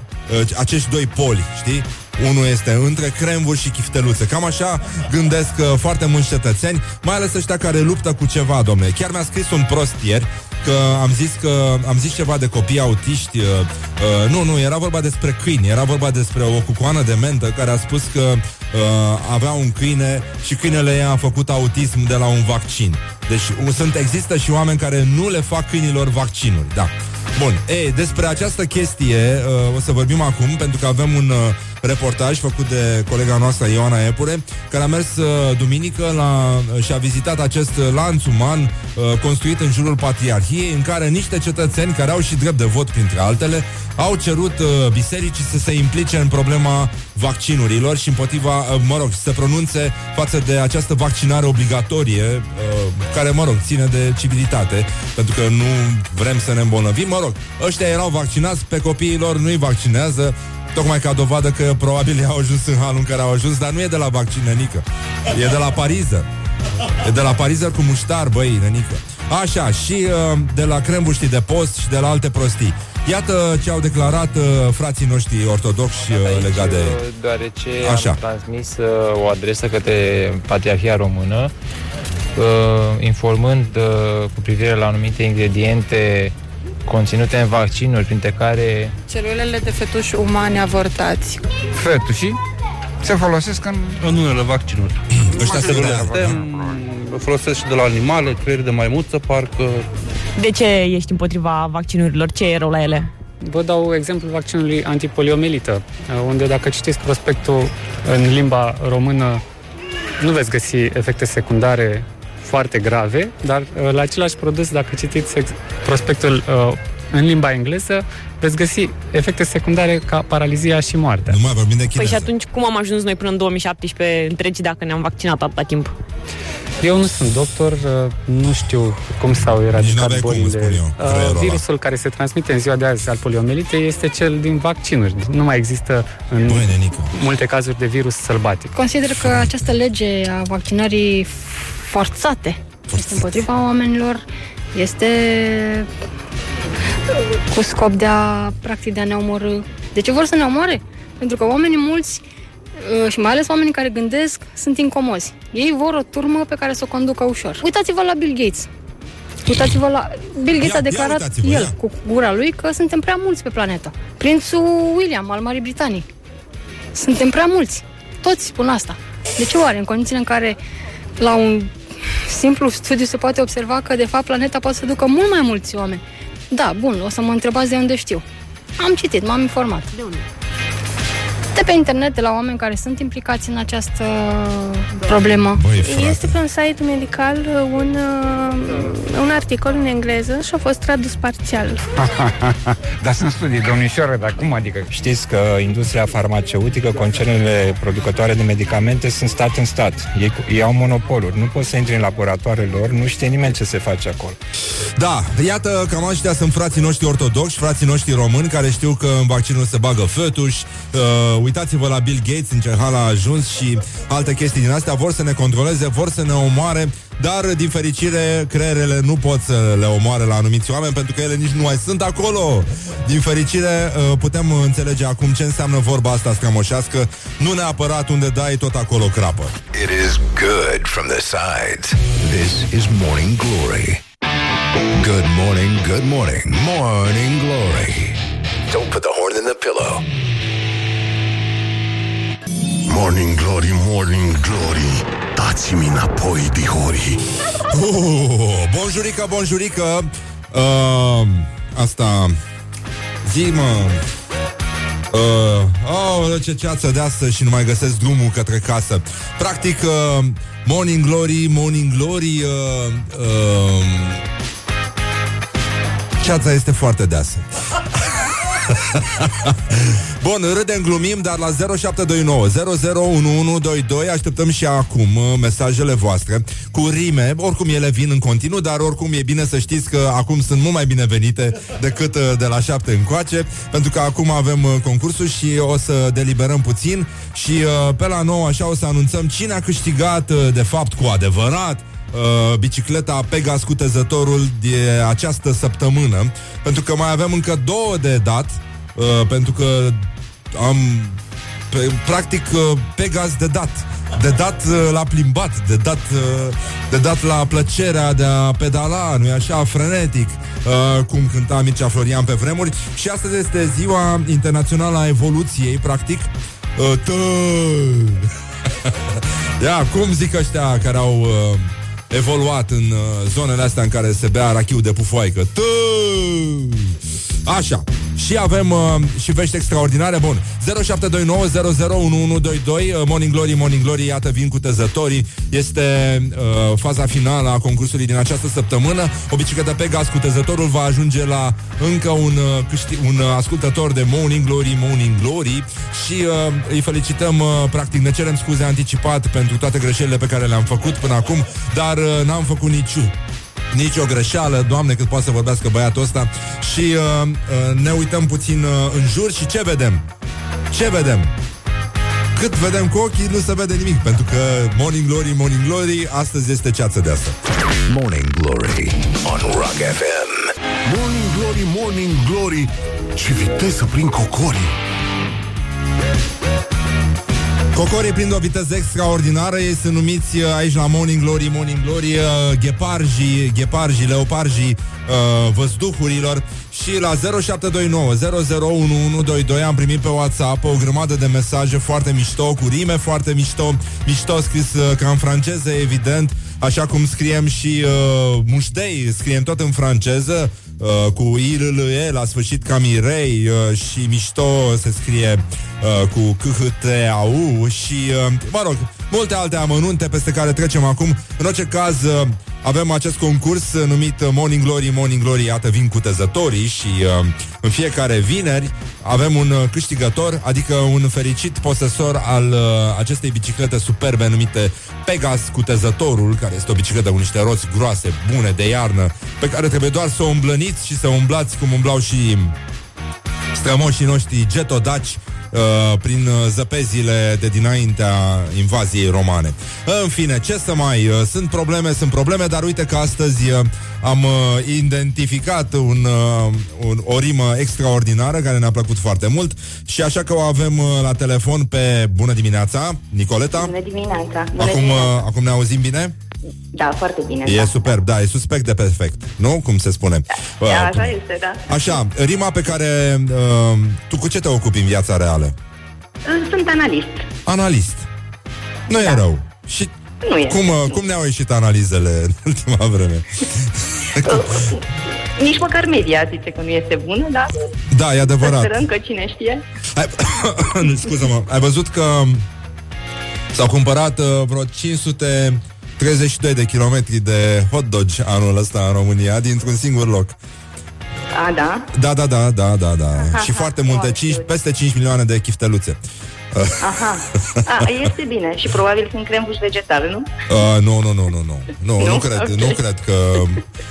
acești doi poli, știi? Unul este între cremvuri și chifteluțe. Cam așa gândesc foarte mulți cetățeni, mai ales ăștia care luptă cu ceva, domne. Chiar mi-a scris un prost ieri că am zis ceva de copii autiști. Nu, era vorba despre câini, era vorba despre o cucoană de mentă care a spus că avea un câine și câinele ei a făcut autism de la un vaccin. Deci există și oameni care nu le fac câinilor vaccinuri, da. Bun, ei, despre această chestie o să vorbim acum, pentru că avem un reportaj făcut de colega noastră Ioana Epure, care a mers duminică și a vizitat acest lanț uman construit în jurul Patriarhiei, în care niște cetățeni care au și drept de vot, printre altele, au cerut bisericii să se implice în problema vaccinurilor și împotriva, să se pronunțe față de această vaccinare obligatorie, care, ține de civilitate, pentru că nu vrem să ne îmbolnăvim. Ăștia erau vaccinați, pe copiii lor nu-i vaccinează, tocmai ca dovadă că probabil i-au ajuns în halul în care au ajuns, dar nu e de la vaccinănică, e de la pariză. De la parizer cu muștar, băi, nenică. Așa, și de la crembuștii de post și de la alte prostii. Iată ce au declarat frații noștri ortodoxi legat de... Deoarece așa, am transmis o adresă către Patriarhia Română, informând cu privire la anumite ingrediente conținute în vaccinuri, printre care... Celulele de fetuși umane avortați. Fetușii se folosesc în unele vaccinuri. Ăștia folosesc și de la animale, creier de maimuță, parcă... De ce ești împotriva vaccinurilor? Ce e rău la ele? Vă dau exemplul vaccinului antipoliomielită, unde dacă citiți prospectul în limba română, nu veți găsi efecte secundare foarte grave, dar la același produs, dacă citiți prospectul în limba engleză, veți găsi efecte secundare ca paralizia și moartea. Nu mai vorbim de chineză. Păi și atunci cum am ajuns noi până în 2017 întregi dacă ne-am vaccinat atâta timp? Eu nu sunt doctor, nu știu cum s-au eradicat bolile. Virusul care se transmite în ziua de azi al poliomielitei este cel din vaccinuri. Nu mai există în multe cazuri de virus sălbatic. Consider că această lege a vaccinării forțate este împotriva oamenilor, este cu scop de a, practic, de a ne omorâ. De ce vor să ne omoare? Pentru că oamenii mulți și mai ales oamenii care gândesc sunt incomozi. Ei vor o turmă pe care să o conducă ușor. Uitați-vă la Bill Gates. Uitați-vă la... Bill Gates a declarat el cu gura lui că suntem prea mulți pe planetă. Prințul William al Marii Britanii. Suntem prea mulți. Toți spun asta. De ce oare? În condițiile în care la un simplu studiu se poate observa că de fapt planeta poate să ducă mult mai mulți oameni. Da, bun, o să mă întrebați de unde știu. Am citit, m-am informat. De unde? De pe internet, de la oameni care sunt implicați în această problemă. Băi, este pe un site medical un articol în engleză și a fost tradus parțial. Dar sunt studii, domnișoară, dar cum adică? Știți că industria farmaceutică, concernele producătoare de medicamente sunt stat în stat. Ei au monopoluri, nu poți să intri în laboratoarele lor, nu știe nimeni ce se face acolo. Da, iată, cam așa sunt frații noștri ortodoxi, frații noștri români, care știu că în vaccinul se bagă fetuși. Uitați-vă la Bill Gates, în ce hal a ajuns și alte chestii din astea. Vor să ne controleze, vor să ne omoare, dar, din fericire, creierele nu pot să le omoare la anumiți oameni, pentru că ele nici nu mai sunt acolo. Din fericire, putem înțelege acum ce înseamnă vorba asta scămoșească. Nu neapărat unde dai, tot acolo crapă. It is good from the sides. This is Morning Glory. Good morning, good morning, Morning Glory. Don't put the horn in the pillow. Morning Glory, Morning Glory, dați-mi înapoi, dihori. Bonjurică, bonjurică. Asta zi-mă. Ce ceață de astăzi și nu mai găsesc drumul către casă. Practic, Morning Glory, Morning Glory, ceața este foarte deasă. Bun, râdem, glumim, dar la 0729 001122 așteptăm și acum mesajele voastre cu rime, oricum ele vin în continuu, dar oricum e bine să știți că acum sunt mult mai binevenite decât de la 7 încoace, pentru că acum avem concursul și o să deliberăm puțin și pe la 9 așa o să anunțăm cine a câștigat de fapt cu adevărat bicicleta Pegasus Cutezătorul de această săptămână, pentru că mai avem încă 2 de dat, pentru că am practic Pegasus de dat la plimbat, de dat la plăcerea de a pedala, nu-i așa, frenetic, cum cânta Mircea Florian pe vremuri. Și astăzi este ziua internațională a evoluției, practic. Ia, cum zic ăștia care au evoluat în zonele astea în care se bea rachiu de pufoaică. Așa. Și avem și vești extraordinare. Bun, 0729 001122. Morning Glory, Morning Glory, iată vin cutezătorii. Este faza finală a concursului din această săptămână. O bicicletă Pegasus Cutezătorul va ajunge la încă un ascultător de Morning Glory, Morning Glory. Și îi felicităm, practic ne cerem scuze anticipat pentru toate greșelile pe care le-am făcut până acum. Dar n-am făcut nici o greșeală, Doamne, cât poate să vorbească băiatul ăsta. Și ne uităm puțin în jur și ce vedem? Cât vedem cu ochii, nu se vede nimic, pentru că Morning Glory, Morning Glory, astăzi este ceață de asta. Morning Glory on Rock FM. Morning Glory, Morning Glory, ce viteză prin cocorii. Cocorii prind o viteză extraordinară. Ei sunt numiți aici la Morning Glory, Morning Glory, gheparjii, leoparjii văzduhurilor. Și la 0729 001122 am primit pe WhatsApp o grămadă de mesaje foarte mișto, cu rime foarte mișto scris ca în franceză, evident, așa cum scriem și mușdei, scriem tot în franceză, cu I-L-L-E la sfârșit ca mirei, și mișto se scrie cu C-H-T-A-U și, mă rog, multe alte amănunte peste care trecem acum. În orice caz, avem acest concurs numit Morning Glory, Morning Glory, iată vin cutezătorii și în fiecare vineri avem un câștigător, adică un fericit posesor al acestei biciclete superbe numite Pegas Cutezătorul, care este o bicicletă cu niște roți groase, bune, de iarnă, pe care trebuie doar să o îmblăniți și să umblați cum umblau și strămoșii noștri getodaci prin zăpezile de dinaintea invaziei romane. În fine, ce să mai... Sunt probleme, dar uite că astăzi am identificat o rimă extraordinară care ne-a plăcut foarte mult și așa că o avem la telefon pe... Bună dimineața, Nicoleta! Bună dimineața! Acum ne auzim bine? Da, foarte bine. E superb, da, e suspect de perfect, nu? Cum se spune. Da, așa este, da. Așa, rima pe care... tu cu ce te ocupi în viața reală? Sunt analist. Analist. Nu da. E rău. Și nu e. Cum ne-au ieșit analizele în ultima vreme? Nici măcar media zice că nu este bună, dar... Da, e adevărat. Să sperăm că cine știe. Scuză-mă, ai văzut că s-au cumpărat vreo 532 de kilometri de hot dogi anul ăsta în România, dintr-un singur loc. A, da? Da. Aha, și foarte multe, peste 5 milioane de chifteluțe. Aha. A, este bine. Și probabil sunt crembuși vegetale, nu? Nu.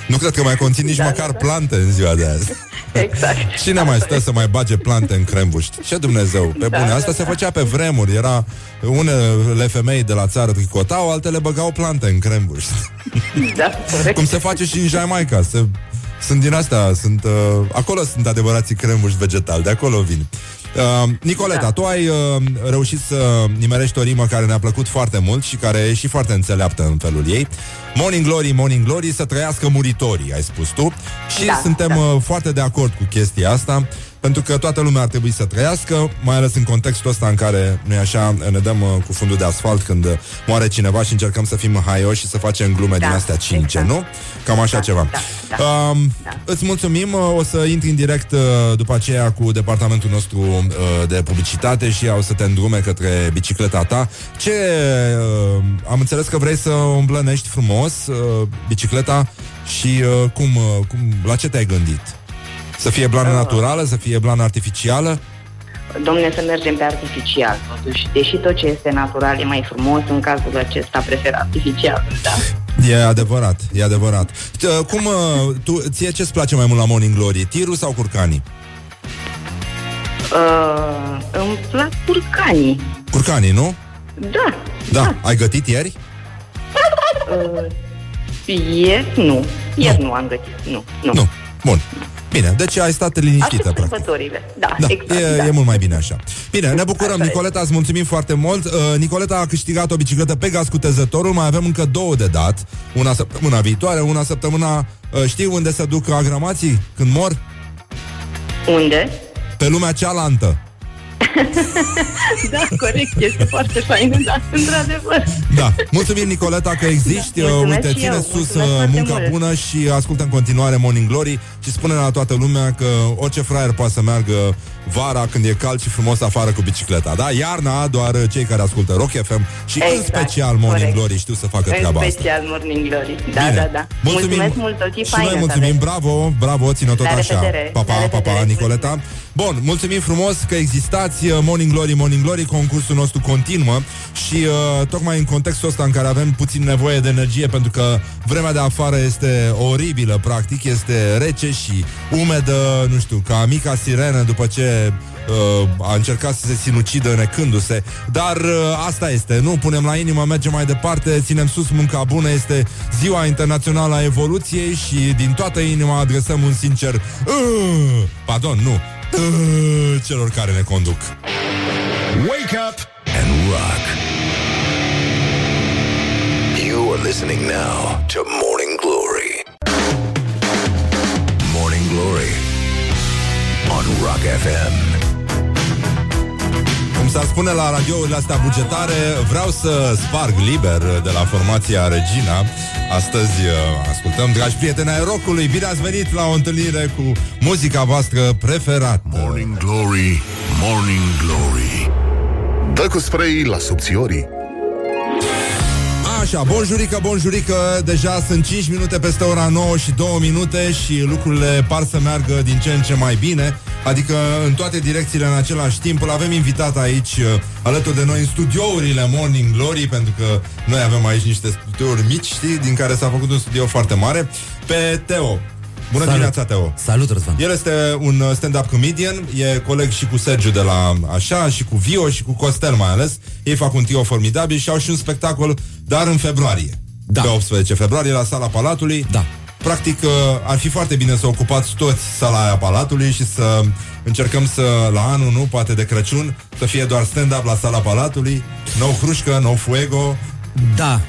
Nu cred că mai conțin nici măcar plante în ziua de azi. Exact. Cine mai stă să mai bage plante în crembuși? Ce Dumnezeu, pe bune. Asta se făcea pe vremuri. Era unele femei de la țară tricotau, altele băgau plante în crembuși. Da, corect. Cum se face și în Jamaica. Sunt din astea, acolo sunt adevărații crembuși vegetali, de acolo vin. Nicoleta, da. Tu ai reușit să nimerești o rimă care ne-a plăcut foarte mult și care e și foarte înțeleaptă în felul ei. Morning Glory, Morning Glory, să trăiască muritorii, ai spus tu. Și suntem foarte de acord cu chestia asta, pentru că toată lumea ar trebui să trăiască, mai ales în contextul ăsta în care, nu-i așa, ne dăm cu fundul de asfalt când moare cineva și încercăm să fim haioși și să facem glume din astea cince, nu? Cam așa ceva. Îți mulțumim, o să intri în direct după aceea cu departamentul nostru de publicitate și o să te îndrume către bicicleta ta. Am înțeles că vrei să îmblănești frumos bicicleta și la ce te-ai gândit? Să fie blană naturală, să fie blană artificială? Dom'le, să mergem pe artificial, totuși. Deși tot ce este natural e mai frumos, în cazul acesta prefer artificial, da. E adevărat. Cum, ție ce-ți place mai mult la Morning Glory? Tirul sau curcanii? Îmi plac curcanii. Curcanii, nu? Da. Ai gătit ieri? Ieri nu am gătit, nu. Bun. Bine, deci ai stat liniștită, practic. Da, exact. E mult mai bine așa. Bine, ne bucurăm, Nicoleta, îți mulțumim foarte mult. Nicoleta a câștigat o bicicletă Pegas Cutezătorul, mai avem încă două de dat. Una săptămâna viitoare, una săptămâna... știi unde se duc agramații când mor? Unde? Pe lumea cealaltă. Da, corect, este foarte fain, da, într-adevăr. Da, mulțumim, Nicoleta, că existi. Uite, ține sus munca bună și ascultă în continuare Morning Glory și spune la toată lumea că orice fraier poate să meargă vara când e cald și frumos afară cu bicicleta, da? Iarna, doar cei care ascultă Rock FM și exact, în special Morning Glory știu să facă treaba asta. În special Morning Glory, da. Mulțumesc mult, o zi faină. Și noi mulțumim, bravo, țină tot așa. Pa, Nicoleta. Bun, mulțumim frumos că existați. Morning Glory, Morning Glory, concursul nostru continuă și tocmai în contextul ăsta în care avem puțin nevoie de energie, pentru că vremea de afară este oribilă, practic, este rece și umedă, nu știu, ca mica sirenă după ce a încercat să se sinucidă necându-se, dar asta este, nu punem la inimă, mergem mai departe, ținem sus munca bună, este Ziua Internațională a Evoluției și din toată inima adresăm un sincer celor care ne conduc. Wake up and rock. You are listening now to Morning Glory. Morning Glory on Rock FM. Cum s-ar spune la radiourile astea bugetare, vreau să sparg liber de la formația Regina. Astăzi ascultăm, dragi prieteni ai rock-ului, bine ați venit la o întâlnire cu muzica voastră preferată. Morning Glory, Morning Glory, dă cu spray la subțiorii. Așa, bonjurică, deja sunt 5 minute peste ora 9 și 2 minute și lucrurile par să meargă din ce în ce mai bine, adică în toate direcțiile în același timp. Îl avem invitat aici, alături de noi, în studiourile Morning Glory, pentru că noi avem aici niște studiouri mici, știi, din care s-a făcut un studio foarte mare, pe Teo. Bună dimineața, Teo! Salut, Răzvan! El este un stand-up comedian, e coleg și cu Sergiu de la Așa, și cu Vio, și cu Costel mai ales. Ei fac un trio formidabil și au și un spectacol, dar în februarie. Da. Pe 18 februarie, la Sala Palatului. Da. Practic, ar fi foarte bine să ocupați toți sala aia Palatului și să încercăm să, la anul, nu, poate de Crăciun, să fie doar stand-up la Sala Palatului. No hrușcă, no fuego... Da,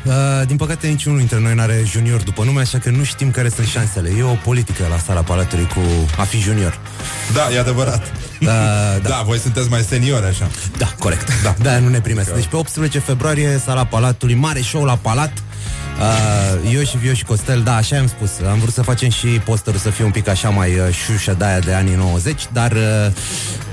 din păcate niciunul dintre noi n-are junior după nume, așa că nu știm care sunt șansele. E o politică la Sala Palatului cu a fi junior. Da, e adevărat. Da, voi sunteți mai seniori, așa. Da, corect, da, da, nu ne primesc. Deci pe 18 februarie, Sala Palatului, mare show la Palat. Eu și Vio și Costel, da, așa am spus. Am vrut să facem și posterul să fie un pic așa mai șușă de aia de anii 90, dar,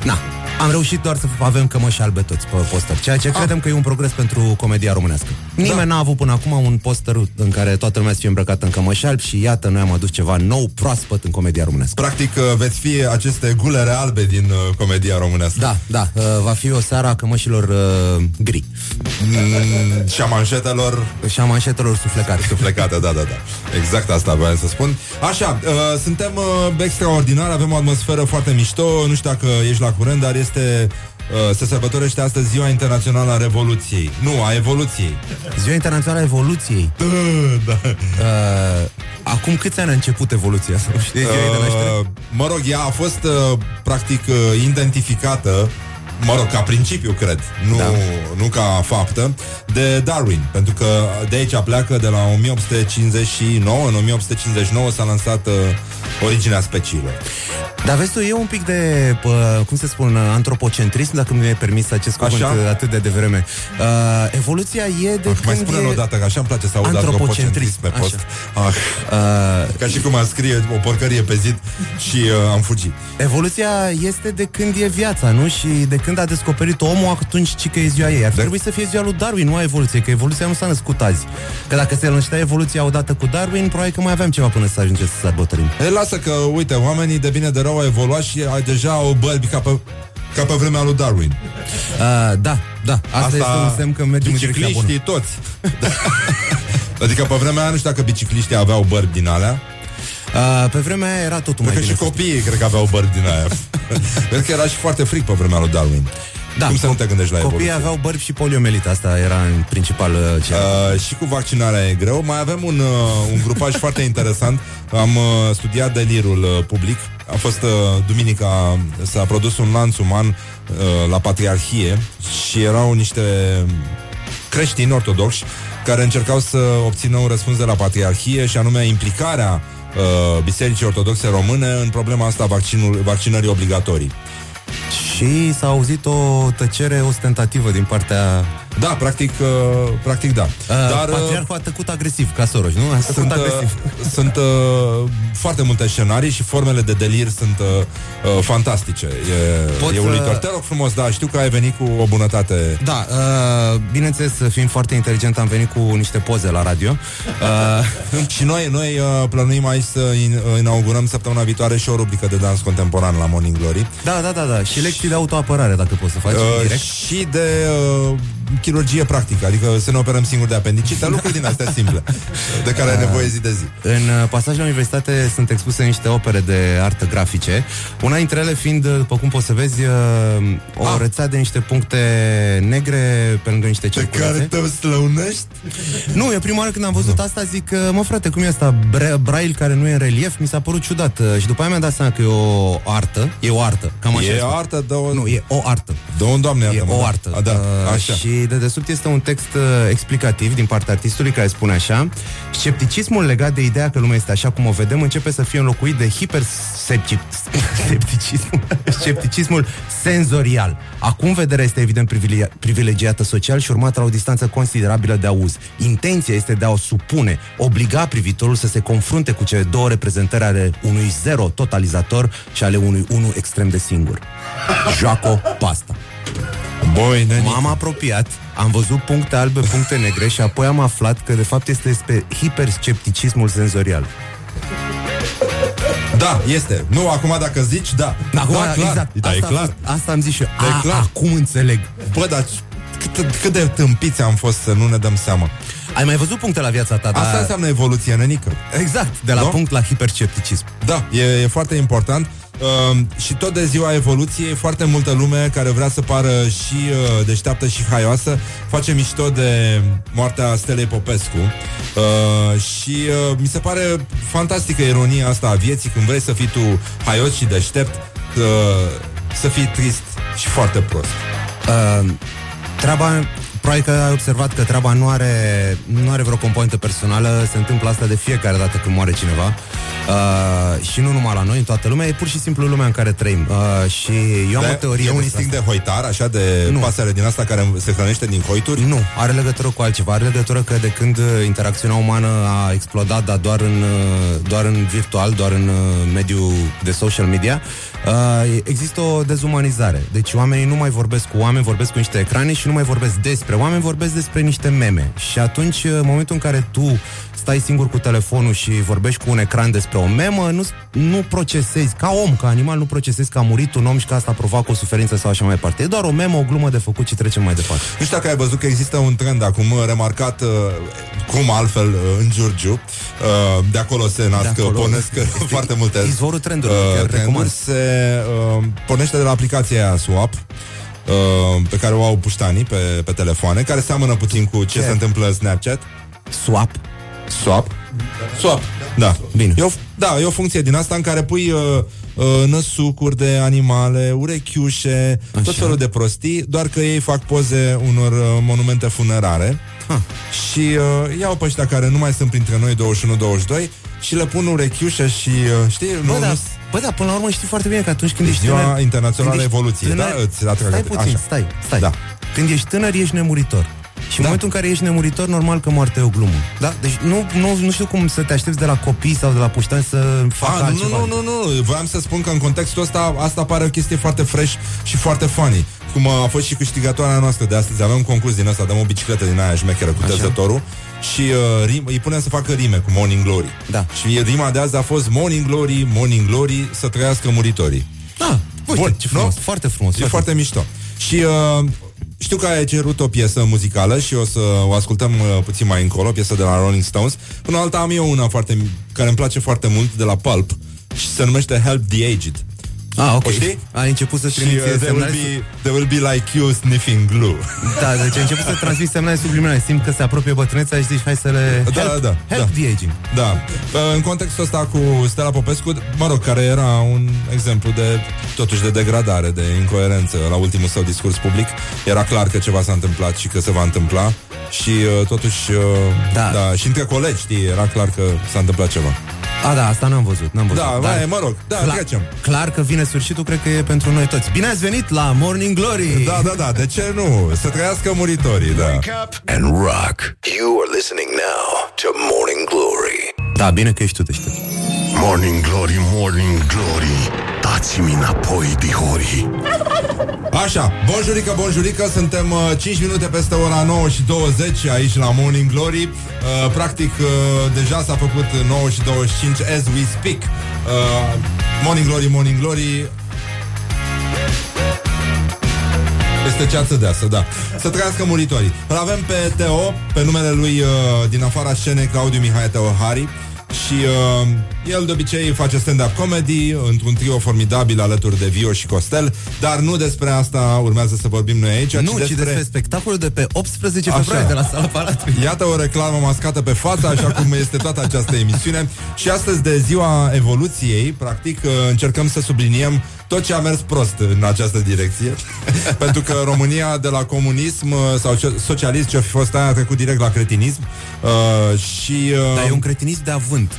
na, am reușit doar să avem cămăși albe toți pe poster, ceea ce credem că e un progres pentru comedia românească. Nimeni n-a avut până acum un poster în care toată lumea să fie îmbrăcată în cămăși albi și iată, noi am adus ceva nou, proaspăt în comedia românească. Practic veți fi aceste gulere albe din comedia românească. Da, da, va fi o seară a cămășilor gri și a manșetelor suflecate. Suflecate, da, da, da. Exact asta voiam să spun. Așa, suntem extraordinari, avem o atmosferă foarte mișto. Nu știu dacă ești la curent, dar este, se sărbătorește astăzi Ziua Internațională a Revoluției. Nu, a Evoluției. Ziua Internațională a Evoluției? Da. Acum câți ani a început evoluția? Mă rog, ea a fost practic identificată, mă rog, ca principiu, cred, nu ca faptă, de Darwin, pentru că de aici pleacă, de la 1859. În 1859 s-a lansat Originea Speciilor. Dar vezi tu, e un pic de, cum se spune, antropocentrism, dacă mi-e permis acest cuvânt atât de devreme. Evoluția e de când... Mai spune-l odată, că așa îmi place să aud antropocentrism pe post. Ca și cum am scrie o porcărie pe zid și am fugit. Evoluția este de când e viața, nu? Și de când a descoperit omul, atunci ci că e ziua ei. Ar trebui să fie ziua lui Darwin, nu a evoluției, că evoluția nu s-a născut azi. Că dacă se lănștea evoluția odată cu Darwin, probabil că mai aveam ceva până să ajungem să sărbătorim. Lasă că, uite, oamenii de bine de rău au evoluat și ai deja o bălbi ca pe vremea lui Darwin. Da, da. Asta este un semn că mergem în direcția bună. Bicicliștii toți. Adică pe vremea aia, nu știu dacă bicicliștii aveau bărbi din alea. Pe vremea aia era totul mai bine. Și copiii cred că aveau bărbi din aia. Cred că era și foarte fric pe vremea lui Darwin. Da, cum să nu te gândești la evoluție? Copiii aveau bărbi și poliomielită, asta era în principal și cu vaccinarea e greu. Mai avem un grupaj foarte interesant. Am studiat delirul public. A fost duminica, s-a produs un lanț uman la Patriarhie și erau niște creștini ortodoxi care încercau să obțină un răspuns de la Patriarhie, și anume implicarea Bisericii Ortodoxe Române în problema asta vaccinării obligatorii. Și s-a auzit o tăcere ostentativă din partea... Da, practic da. Dar patriarhul a tăcut agresiv, ca Soros, nu? Sunt foarte multe scenarii și formele de delir sunt fantastice. E uluitor. Te rog frumos, da, știu că ai venit cu o bunătate. Da, bineînțeles, fiind foarte inteligent, am venit cu niște poze la radio. Și noi plănuim aici să inaugurăm săptămâna viitoare și o rubrică de dans contemporan la Morning Glory. Da, da, da, da. Și lecții de autoapărare, dacă poți să faci direct. Și de... chirurgie practică, adică să ne operăm singuri de apendicită, lucruri din astea simple, de care ai nevoie zi de zi. În pasaj la universitate sunt expuse niște opere de artă grafice, una dintre ele fiind, după cum poți să vezi, o rețea de niște puncte negre pe lângă niște cerculețe. Pe care te slăunești? Nu, e prima oară când am văzut asta, zic, mă frate, cum e asta, braille care nu e în relief? Mi s-a părut ciudat și după aia mi-am dat seama că e o artă, e o artă, cam așa. E o artă, nu, e o artă. Dă-o, Doamne, e o artă. A, da, așa. Și dedesubt este un text explicativ din partea artistului care spune așa: scepticismul legat de ideea că lumea este așa cum o vedem începe să fie înlocuit de scepticismul senzorial. Acum vederea este evident privilegiată social și urmată la o distanță considerabilă de auz. Intenția este de a o supune, obliga privitorul să se confrunte cu cele două reprezentări ale unui zero totalizator și ale unui unu extrem de singur. Joaco pasta. Boi, m-am apropiat, am văzut puncte albe, puncte negre și apoi am aflat că de fapt este despre hiperscepticismul senzorial. Da, este. Nu, acum dacă zici, da. Acum, da, clar. Exact. Da, asta, e clar. Asta am zis și eu. Acum înțeleg. Bă, dar cât de tâmpiți am fost să nu ne dăm seama. Ai mai văzut puncte la viața ta, asta înseamnă evoluție, nenică. Exact, de la punct la hiperscepticism. Da, e foarte important. Și tot de ziua evoluției, foarte multă lume care vrea să pară și deșteaptă și haioasă face mișto de moartea Stelei Popescu. Și mi se pare fantastică ironia asta a vieții, când vrei să fii tu haios și deștept, să fii trist și foarte prost. Treaba... Probabil că ai observat că treaba nu are vreo componentă personală. Se întâmplă asta de fiecare dată când moare cineva, și nu numai la noi, în toată lumea. E pur și simplu lumea în care trăim, și eu am o teorie. E un instinct de hoitar, așa, de pasăre din asta care se hrănește din hoituri? Nu, are legătură cu altceva. Are legătură că de când interacțiunea umană a explodat, dar doar în virtual, doar în mediul de social media, există o dezumanizare. Deci oamenii nu mai vorbesc cu oameni, vorbesc cu niște ecrane și nu mai vorbesc despre oameni, vorbesc despre niște meme. Și atunci, în momentul în care tu stai singur cu telefonul și vorbești cu un ecran despre o memă, nu procesezi, ca om, ca animal, nu procesezi că a murit un om și că asta provoacă o suferință sau așa mai departe. E doar o memă, o glumă de făcut și trecem mai departe. Nu știu dacă ai văzut că există un trend acum remarcat, cum altfel, în Giurgiu, de acolo se nasc, pornesc foarte multe. Izvorul trendului, recomand. Se pornește de la aplicația aia Swap, pe care o au puștanii pe telefoane, care seamănă puțin cu ce se întâmplă în Snapchat. Swap. Da. Bine. E o funcție din asta în care pui năsucuri de animale, urechiușe, așa, tot felul de prostii, doar că ei fac poze unor monumente funerare. Și iau pe ăștia care nu mai sunt printre noi, 21-22, și le pun urechiușe și știi, Bă, da, până la urmă știi foarte bine că atunci când ești tânăr... Ziua Internațională Evoluției, da? Stai puțin. Da. Când ești tânăr, ești nemuritor. Și în momentul în care ești nemuritor, normal că moartea e o glumă. Da? Deci nu știu cum să te aștepți de la copii sau de la puștani să facă altceva. Nu. Voiam să spun că în contextul ăsta, asta pare o chestie foarte fresh și foarte funny. Cum a fost și câștigătoarea noastră de astăzi. Avem un concurs din ăsta, dăm o bicicletă din aia șmecheră cu Cutezătorul. Și îi punem să facă rime cu Morning Glory. Da. Și rima de azi a fost Morning Glory, Morning Glory, să trăiască muritorii. Da, uite, bun, ce frumos, foarte frumos. E foarte mișto. Și știu că ai cerut o piesă muzicală și o să o ascultăm puțin mai încolo, o piesă de la Rolling Stones. Până alta am eu una care îmi place foarte mult, de la Pulp, și se numește Help the Aged. Ok. Ai început să trimiți semnale... They will be like you sniffing glue. Da, deci ai început să transmiți semnale subliminale. Simt că se apropie bătrâneța și zici, hai să le... Help the aging. Da. În contextul ăsta cu Stela Popescu, mă rog, care era un exemplu de, totuși, de degradare, de incoerență. La ultimul său discurs public era clar că ceva s-a întâmplat și că se va întâmpla. Și totuși... Da, și între colegi, știi, era clar că s-a întâmplat ceva. Asta n-am văzut. Da, dar, mă rog, trecem. Clar că vine sfârșitul, cred că e pentru noi toți. Bine ați venit la Morning Glory! Da, de ce nu? Să trăiască muritorii, da. Wake up and rock. You are listening now to Morning Glory. Da, bine că ești tu deștept. Morning Glory, Morning Glory, dați-mi înapoi, dihori. Așa, bonjurică, suntem 5 minute peste ora 9:20 aici la Morning Glory. Practic, deja s-a făcut 9:25 as we speak. Morning Glory, Morning Glory. peste ceață deasă, da. Să trăiască muritorii. Îl avem pe Teo, pe numele lui din afara scenei, Claudiu Mihai Teo Hari. Și el de obicei face stand-up comedy într-un trio formidabil alături de Vio și Costel. Dar nu despre asta urmează să vorbim noi aici, nu, ci despre spectacolul de pe 18 februarie de la Sala Palatului. Iată o reclamă mascată pe față, așa cum este toată această emisiune. Și astăzi, de ziua evoluției, practic încercăm să subliniem tot ce a mers prost în această direcție. Pentru că România de la comunism sau socialism, ce a fost aia, a trecut direct la cretinism. Dar e un cretinism de avânt.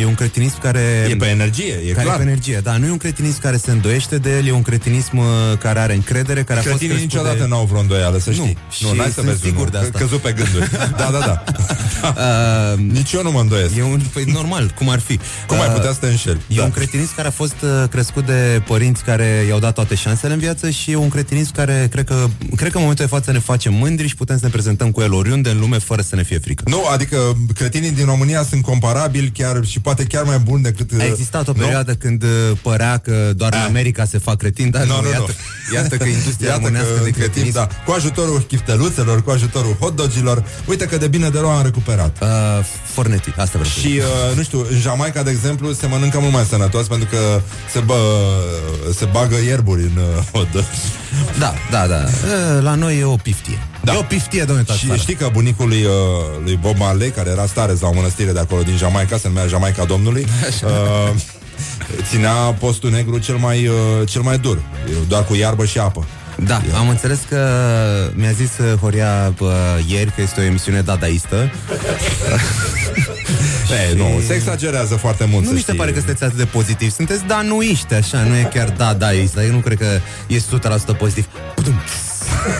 E un cretinism care... E pe energie, e clar. E pe energie, dar nu e un cretinism care se îndoiește de el, e un cretinism care are încredere, care a fost crescut de... Cretinii niciodată n-au vreo îndoială, să știi. Nu, n-ai să vezi sigur de asta. Căzut pe gânduri. Da. Nici eu nu mă îndoiesc. E un... Păi normal, cum ar fi. Cum ai putea să te înșeli? E un cretinism care a fost crescut de părinți care i-au dat toate șansele în viață și e un cretinism care cred că în momentul de față ne face mândri și putem să ne prezentăm cu el oriunde în lume fără să ne fie frică. Nu, adică cretinii din România sunt comparabili chiar și poate chiar mai buni decât... A existat o perioadă când părea că doar în America se fac cretini, dar iată că industria românească de cretinism... Da. Cu ajutorul chifteluțelor, cu ajutorul hot-dogilor, uite că de bine de rău am recuperat. Forneti, asta vreau. Și, nu știu, în Jamaica, de exemplu, se mănâncă mult mai sănătos pentru că se bagă ierburi în hot-dog. Da. La noi e o piftie. Da. E o piftie, domnule. Și știi că bunicul lui Bob Marley, care era stareț la o mănăstire de acolo din Jamaica, se numea Jamaica Domnului, ținea postul negru cel mai dur, doar cu iarbă și apă. Da, am înțeles că mi-a zis Horia ieri că este o emisiune dadaistă. Nu, se exagerează foarte mult. Nu mi se pare că sunteți atât de pozitiv. Sunteți danuiști, așa, nu e chiar dadaist. Dar eu nu cred că e 100% pozitiv.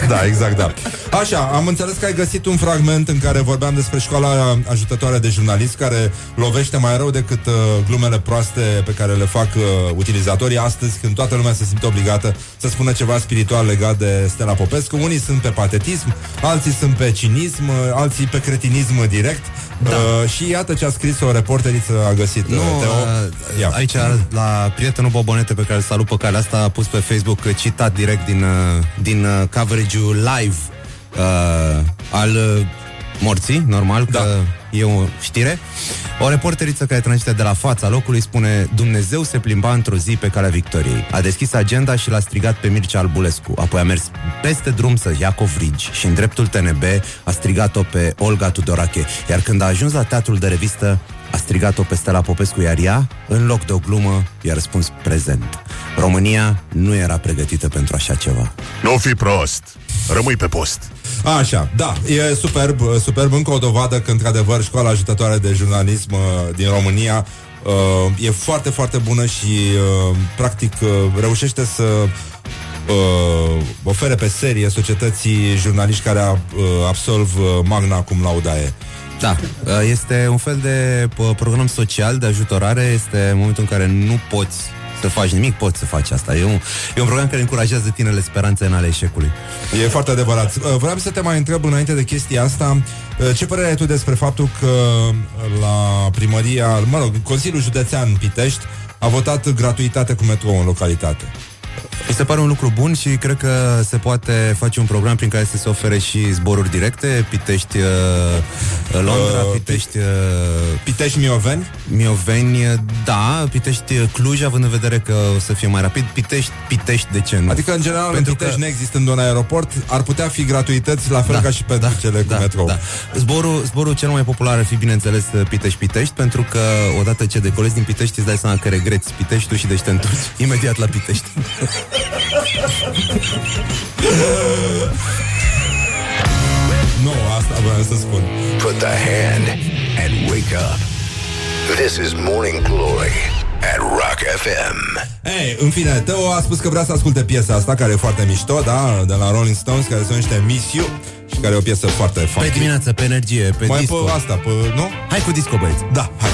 Da, exact, da. Așa, am înțeles că ai găsit un fragment în care vorbeam despre Școala Ajutătoare de Jurnalism, care lovește mai rău decât glumele proaste pe care le fac utilizatorii astăzi, când toată lumea se simte obligată să spună ceva spiritual legat de Stela Popescu. Unii sunt pe patetism, alții sunt pe cinism, alții pe cretinism direct. Da. Și iată ce a scris o reporteriță, a găsit Teo. Aici, la prietenul Bobonete, pe care îl salut pe care asta, a pus pe Facebook citat direct din coverage-ul live al morții, normal, da, că e o știre. O reporteriță care trăiește de la fața locului spune: Dumnezeu se plimba într-o zi pe calea victoriei. A deschis agenda și l-a strigat pe Mircea Albulescu. Apoi a mers peste drum să ia covrigi și în dreptul TNB a strigat-o pe Olga Tudorache. Iar când a ajuns la teatrul de revistă, a strigat-o pe Stela Popescu, iar ea, în loc de o glumă, i-a răspuns prezent. România nu era pregătită pentru așa ceva. Nu fi prost! Rămâi pe post! Așa, da, e superb, încă o dovadă că, într-adevăr, Școala Ajutătoare de Jurnalism din România e foarte, foarte bună și, practic, reușește să ofere pe serie societății jurnaliști care absolv magna cum laudae. Da, este un fel de program social de ajutorare. Este momentul în care nu poți să faci nimic, poți să faci asta. E un program care încurajează tinerele speranțe în ale eșecului. E foarte adevărat. Vreau să te mai întreb înainte de chestia asta, ce părere ai tu despre faptul că la primăria, Consiliul Județean Pitești a votat gratuitate cu metrou în localitate? Mi se pare un lucru bun și cred că se poate face un program prin care să se ofere și zboruri directe. Pitești Londra, Pitești Mioveni, da, Pitești Cluj, având în vedere că o să fie mai rapid. Pitești, de ce nu? Adică, în general, pentru că Pitești, neexistând un aeroport, ar putea fi gratuități, la fel ca și pentru cele cu metrou. Da. Zborul cel mai popular ar fi, bineînțeles, Pitești-Pitești, pentru că odată ce decolezi din Pitești, îți dai seama că regreți Piteștiul și deci te întorci imediat la Pitești. Nu, asta vreau să spun. Put the hand and wake up. This is Morning Glory at Rock FM. Hey, în fine, Teo a spus că vrea să asculte piesa asta, care e foarte mișto, da, de la Rolling Stones, care se numește Miss You și care e o piesă foarte funky. Pe dimineață, pe energie, pe mai disco. Pe asta, nu? Hai cu disco, băieți. Da, hai.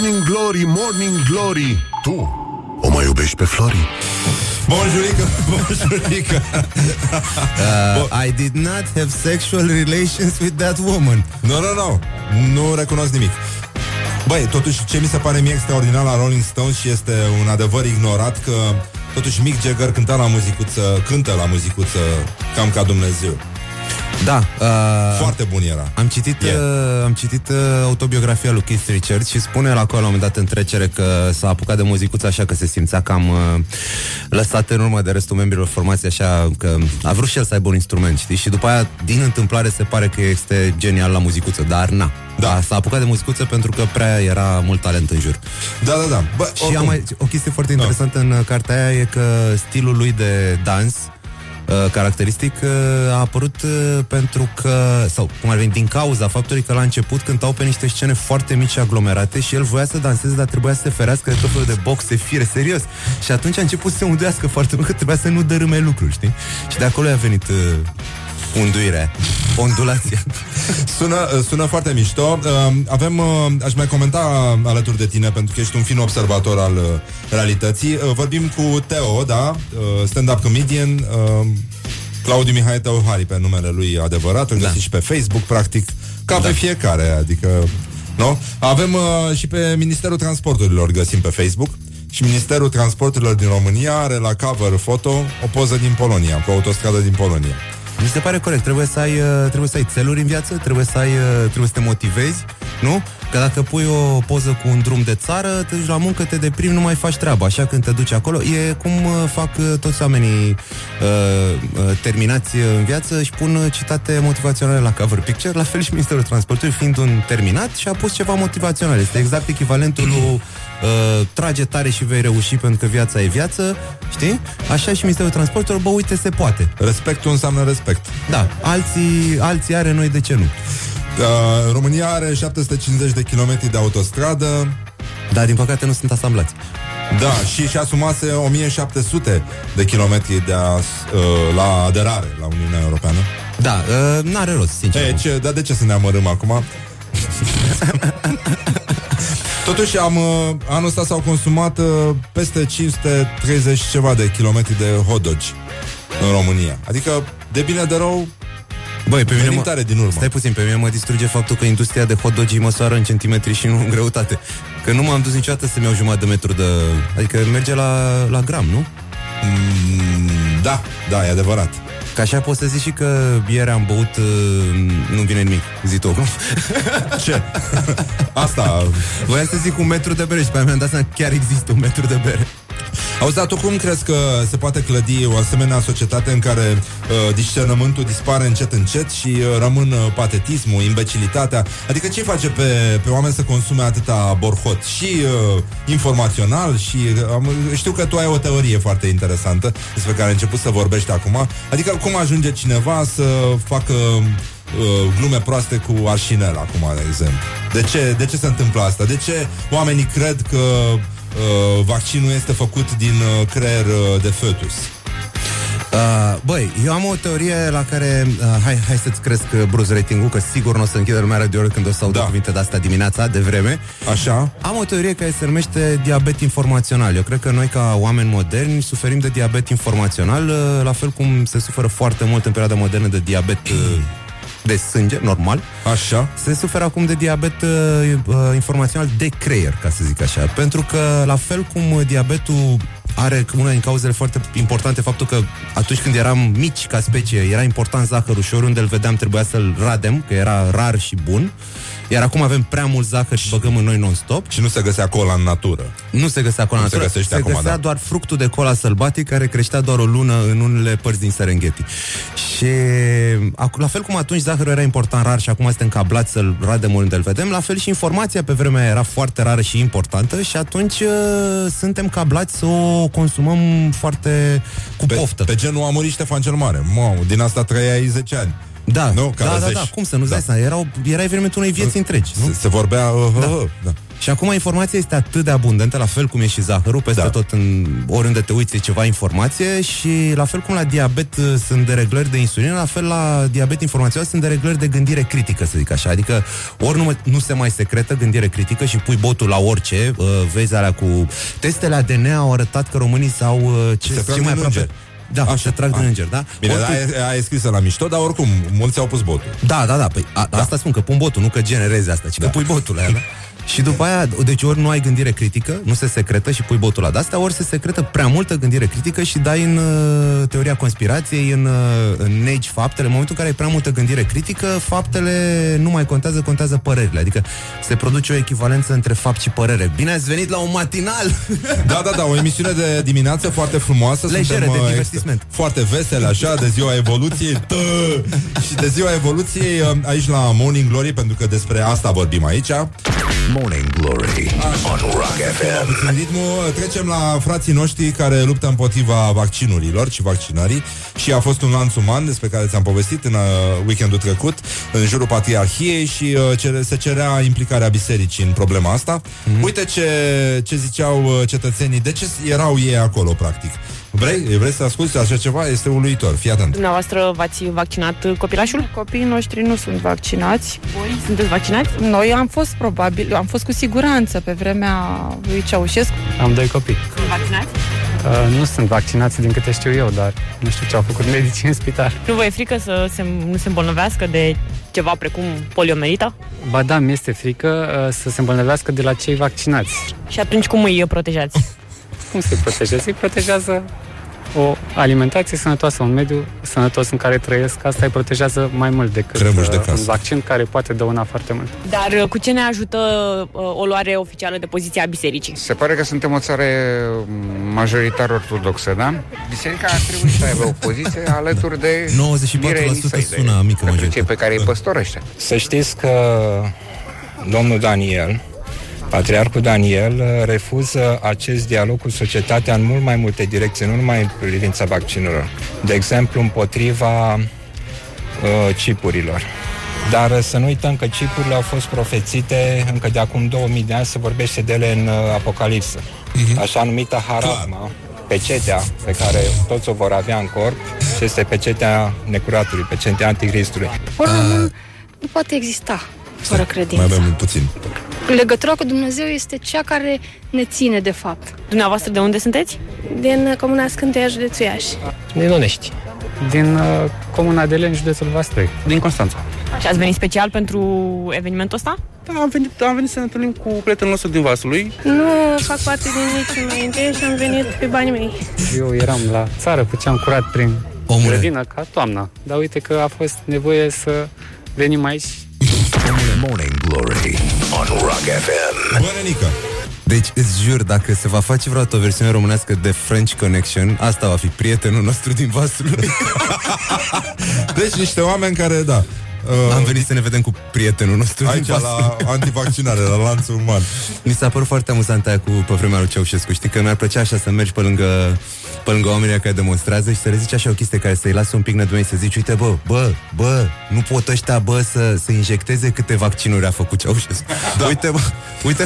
Morning Glory, Morning Glory, tu o mai iubești pe Flori? Bonjurică. I did not have sexual relations with that woman. No. Nu recunosc nimic. Băi, totuși, ce mi se pare mie extraordinar la Rolling Stones și este un adevăr ignorat, că totuși Mick Jagger cântă la muzicuță cam ca Dumnezeu. Da, foarte bun era. Am citit autobiografia lui Keith Richards și spune la acolo la un moment dat în trecere că s-a apucat de muzicuță așa că se simțea cam lăsat în urmă de restul membrilor formației, așa că a vrut și el să aibă un instrument, știi? Și după aia, din întâmplare, se pare că este genial la muzicuță, dar na. Da. S-a apucat de muzicuță pentru că prea era mult talent în jur. Da. Bă, și o chestie foarte interesantă în cartea aia e că stilul lui de dans caracteristic a apărut pentru că, sau cum ar veni, din cauza faptului că la început cântau pe niște scene foarte mici și aglomerate și el voia să danseze, dar trebuia să se ferească de tot felul de boxe, fire, serios. Și atunci a început să se unduiască foarte mult, că trebuia să nu dărâme lucruri, știi? Și de acolo a venit unduirea, ondulația. Sună foarte mișto. Avem, aș mai comenta alături de tine, pentru că ești un fin observator al realității. Vorbim cu Teo, da? Stand-up comedian, Claudiu Mihai Teo Hari pe numele lui adevărat, îl găsiți și pe Facebook, practic, ca pe fiecare, adică, nu? Avem și pe Ministerul Transporturilor, găsim pe Facebook. Și Ministerul Transporturilor din România are la cover foto o poză din Polonia, cu autostradă din Polonia. Mi se pare corect, trebuie să ai țeluri în viață, trebuie să te motivezi, nu? Că dacă pui o poză cu un drum de țară, te duci la muncă, te deprimi, nu mai faci treaba. Așa când te duci acolo, e cum fac toți oamenii terminați în viață, și pun citate motivaționale la cover picture, la fel și Ministerul Transportului, fiind un terminat, și a pus ceva motivațional. Este exact echivalentul lui trage tare și vei reuși, pentru că viața e viață, știi? Așa și Ministerul Transportului, bă, uite, se poate. Respectul înseamnă respect. Da, alții are, noi de ce nu? România are 750 de kilometri de autostradă. Dar din păcate nu sunt asamblați. Da, și asumase 1700 de kilometri la aderare la Uniunea Europeană. Da, n-are rost, sincer. Dar de ce să ne amărâm acum? Totuși, anul ăsta s-au consumat peste 530 ceva de kilometri de hot-dogi în România. Adică, de bine de rău, băi, pe mine din urmă. Stai puțin, pe mine mă distruge faptul că industria de hot-dogi măsoară în centimetri și nu în greutate. Că nu m-am dus niciodată să-mi iau jumătate de metru de... Adică merge la gram, nu? Da, e adevărat. Că așa poți să zici și că ieri am băut, nu vine nimic, zi tu. Ce? Asta... Voiam să zic un metru de bere și pe aia mi-am dat seama că chiar există un metru de bere. Auzi, dar tu cum crezi că se poate clădi o asemenea societate în care discernământul dispare încet, încet și rămân patetismul, imbecilitatea? Adică ce face pe oameni să consume atâta borhot? Și informațional și... știu că tu ai o teorie foarte interesantă despre care ai început să vorbești acum. Adică cum ajunge cineva să facă glume proaste cu Arșinel acum, de exemplu? De ce se întâmplă asta? De ce oamenii cred că vaccinul este făcut din creier de fetus? Băi, eu am o teorie la care hai să-ți cresc brusc ratingul, că sigur nu o să închidă lumea radioului când o să aud cuvinte de astea dimineața, de vreme. Așa. Am o teorie care se numește diabet informațional. Eu cred că noi, ca oameni moderni, suferim de diabet informațional, la fel cum se suferă foarte mult în perioada modernă de diabet de sânge, normal. Așa. Se suferă acum de diabet informațional de creier, ca să zic așa. Pentru că, la fel cum diabetul are una din cauzele foarte importante faptul că atunci când eram mici ca specie, era important zahărul și oriunde îl vedeam trebuia să-l radem, că era rar și bun. Iar acum avem prea mult zahăr și băgăm în noi non-stop. Și nu se găsea cola în natură. Se găsea doar fructul de cola sălbatic, care creștea doar o lună în unele părți din Serengeti. Și la fel cum atunci zahărul era important, rar, și acum suntem cablați să-l radem oriunde îl vedem, la fel și informația pe vremea era foarte rară și importantă, și atunci suntem cablați să o consumăm foarte cu poftă. Pe genul a murit Ștefan cel Mare. Din asta trăiai 10 ani. Da, nu, da, cum să nu-ți dai seama, era evenimentul unei vieți întregi, nu? Se vorbea. Și acum informația este atât de abundentă, la fel cum e și zahărul, peste tot, în oriunde te uiți, e ceva informație. Și la fel cum la diabet sunt dereglări de insulină, la fel la diabet informațional sunt dereglări de gândire critică, să zic așa. Adică ori nu se mai secretă gândire critică și pui botul la orice. Vezi alea cu testele ADN au arătat că românii s-au ce mai aproape. Da, așa, se trag din înger, da? Bine, ai scris-o la mișto, dar oricum, mulți au pus botul. Da, păi, asta spun, că pun botul, nu că generezi asta, ci că pui botul la ea. Și după aia, deci ori nu ai gândire critică, nu se secretă și pui botul la de-astea, ori se secretă prea multă gândire critică și dai în teoria conspirației, în negi faptele. În momentul în care ai prea multă gândire critică, faptele nu mai contează, contează părerile. Adică se produce o echivalență între fapt și părere. Bine ați venit la un matinal! Da, o emisiune de dimineață foarte frumoasă. Lejeră, de divertisment. Foarte vesel, așa, de ziua evoluției. Și de ziua evoluției aici la Morning Glory, pentru că despre asta vorbim aici. Morning Glory on Rock FM. Trecem la frații noștri care luptă împotriva vaccinurilor și vaccinării. Și a fost un lanț uman despre care ți-am povestit în weekendul trecut, în jurul Patriarhiei. Și se cerea implicarea bisericii în problema asta. Uite ce ziceau cetățenii. De ce erau ei acolo, practic? Vrei să asculti așa ceva? Este uluitor, fii atent. Dumneavoastră v-ați vaccinat copilașul? Copiii noștri nu sunt vaccinați. Voi sunteți vaccinați? Noi am fost probabil, am fost cu siguranță pe vremea lui Ceaușescu. Am doi copii. Sunt vaccinați? Nu sunt vaccinați din câte știu eu, dar nu știu ce au făcut medicii în spital. Nu vă e frică să nu se îmbolnăvească de ceva precum poliomelita? Ba da, mi-este frică să se îmbolnăvească de la cei vaccinați. Și atunci cum îi protejați? Cum se protejează? Îi protejează o alimentație sănătoasă, un mediu sănătos în care trăiesc. Asta îi protejează mai mult decât un vaccin care poate dăuna foarte mult. Dar cu ce ne ajută o luare oficială de poziția bisericii? Se pare că suntem o țară majoritar ortodoxă, da? Biserica ar trebui să aibă o poziție alături de 94% sună mică majoritate. Cei pe care îi păstorește. Să știți că domnul Daniel, Patriarhul Daniel, refuză acest dialog cu societatea în mult mai multe direcții, nu numai în privința vaccinurilor. De exemplu, împotriva chipurilor. Dar să nu uităm că chipurile au fost profețite încă de acum 2000 de ani, se vorbește de ele în Apocalipsa. Așa numită haragma, pecetea pe care toți o vor avea în corp, și este pecetea necuratului, pecetea anticristului. Oricum, nu poate exista fără credință. Mai avem puțin. Legătura cu Dumnezeu este cea care ne ține, de fapt. Dumneavoastră de unde sunteți? Din comuna Scânteia, județul Iași. Din Onești. Din comuna de Leni, județul Vaslui. Din Constanța. Și ați venit special pentru evenimentul ăsta? Da, am venit să ne întâlnim cu prietenul nostru din Vaslui. Nu fac parte din niciun înainte și am venit pe banii mei. Eu eram la țară, făceam curat prin grădină ca toamna. Dar uite că a fost nevoie să venim aici. Morning Glory on Rock FM. Bănenică. Deci îți jur, dacă se va face vreodată o versiune românească de French Connection, asta va fi prietenul nostru din Vaslui. Deci niște oameni care, da, am venit să ne vedem cu prietenul nostru aici la antivaccinare, la lanțul uman. Mi s-a părut foarte amuzant aia cu pe vremea lui Ceaușescu. Știi că mi-ar plăcea așa să mergi pe lângă oamenii care demonstrează și să le zici așa o chestie care să-i lase un pic nădumeți, să zici, uite, bă, nu pot ăștia, să injecteze câte vaccinuri a făcut Ceaușescu. Da. Uite,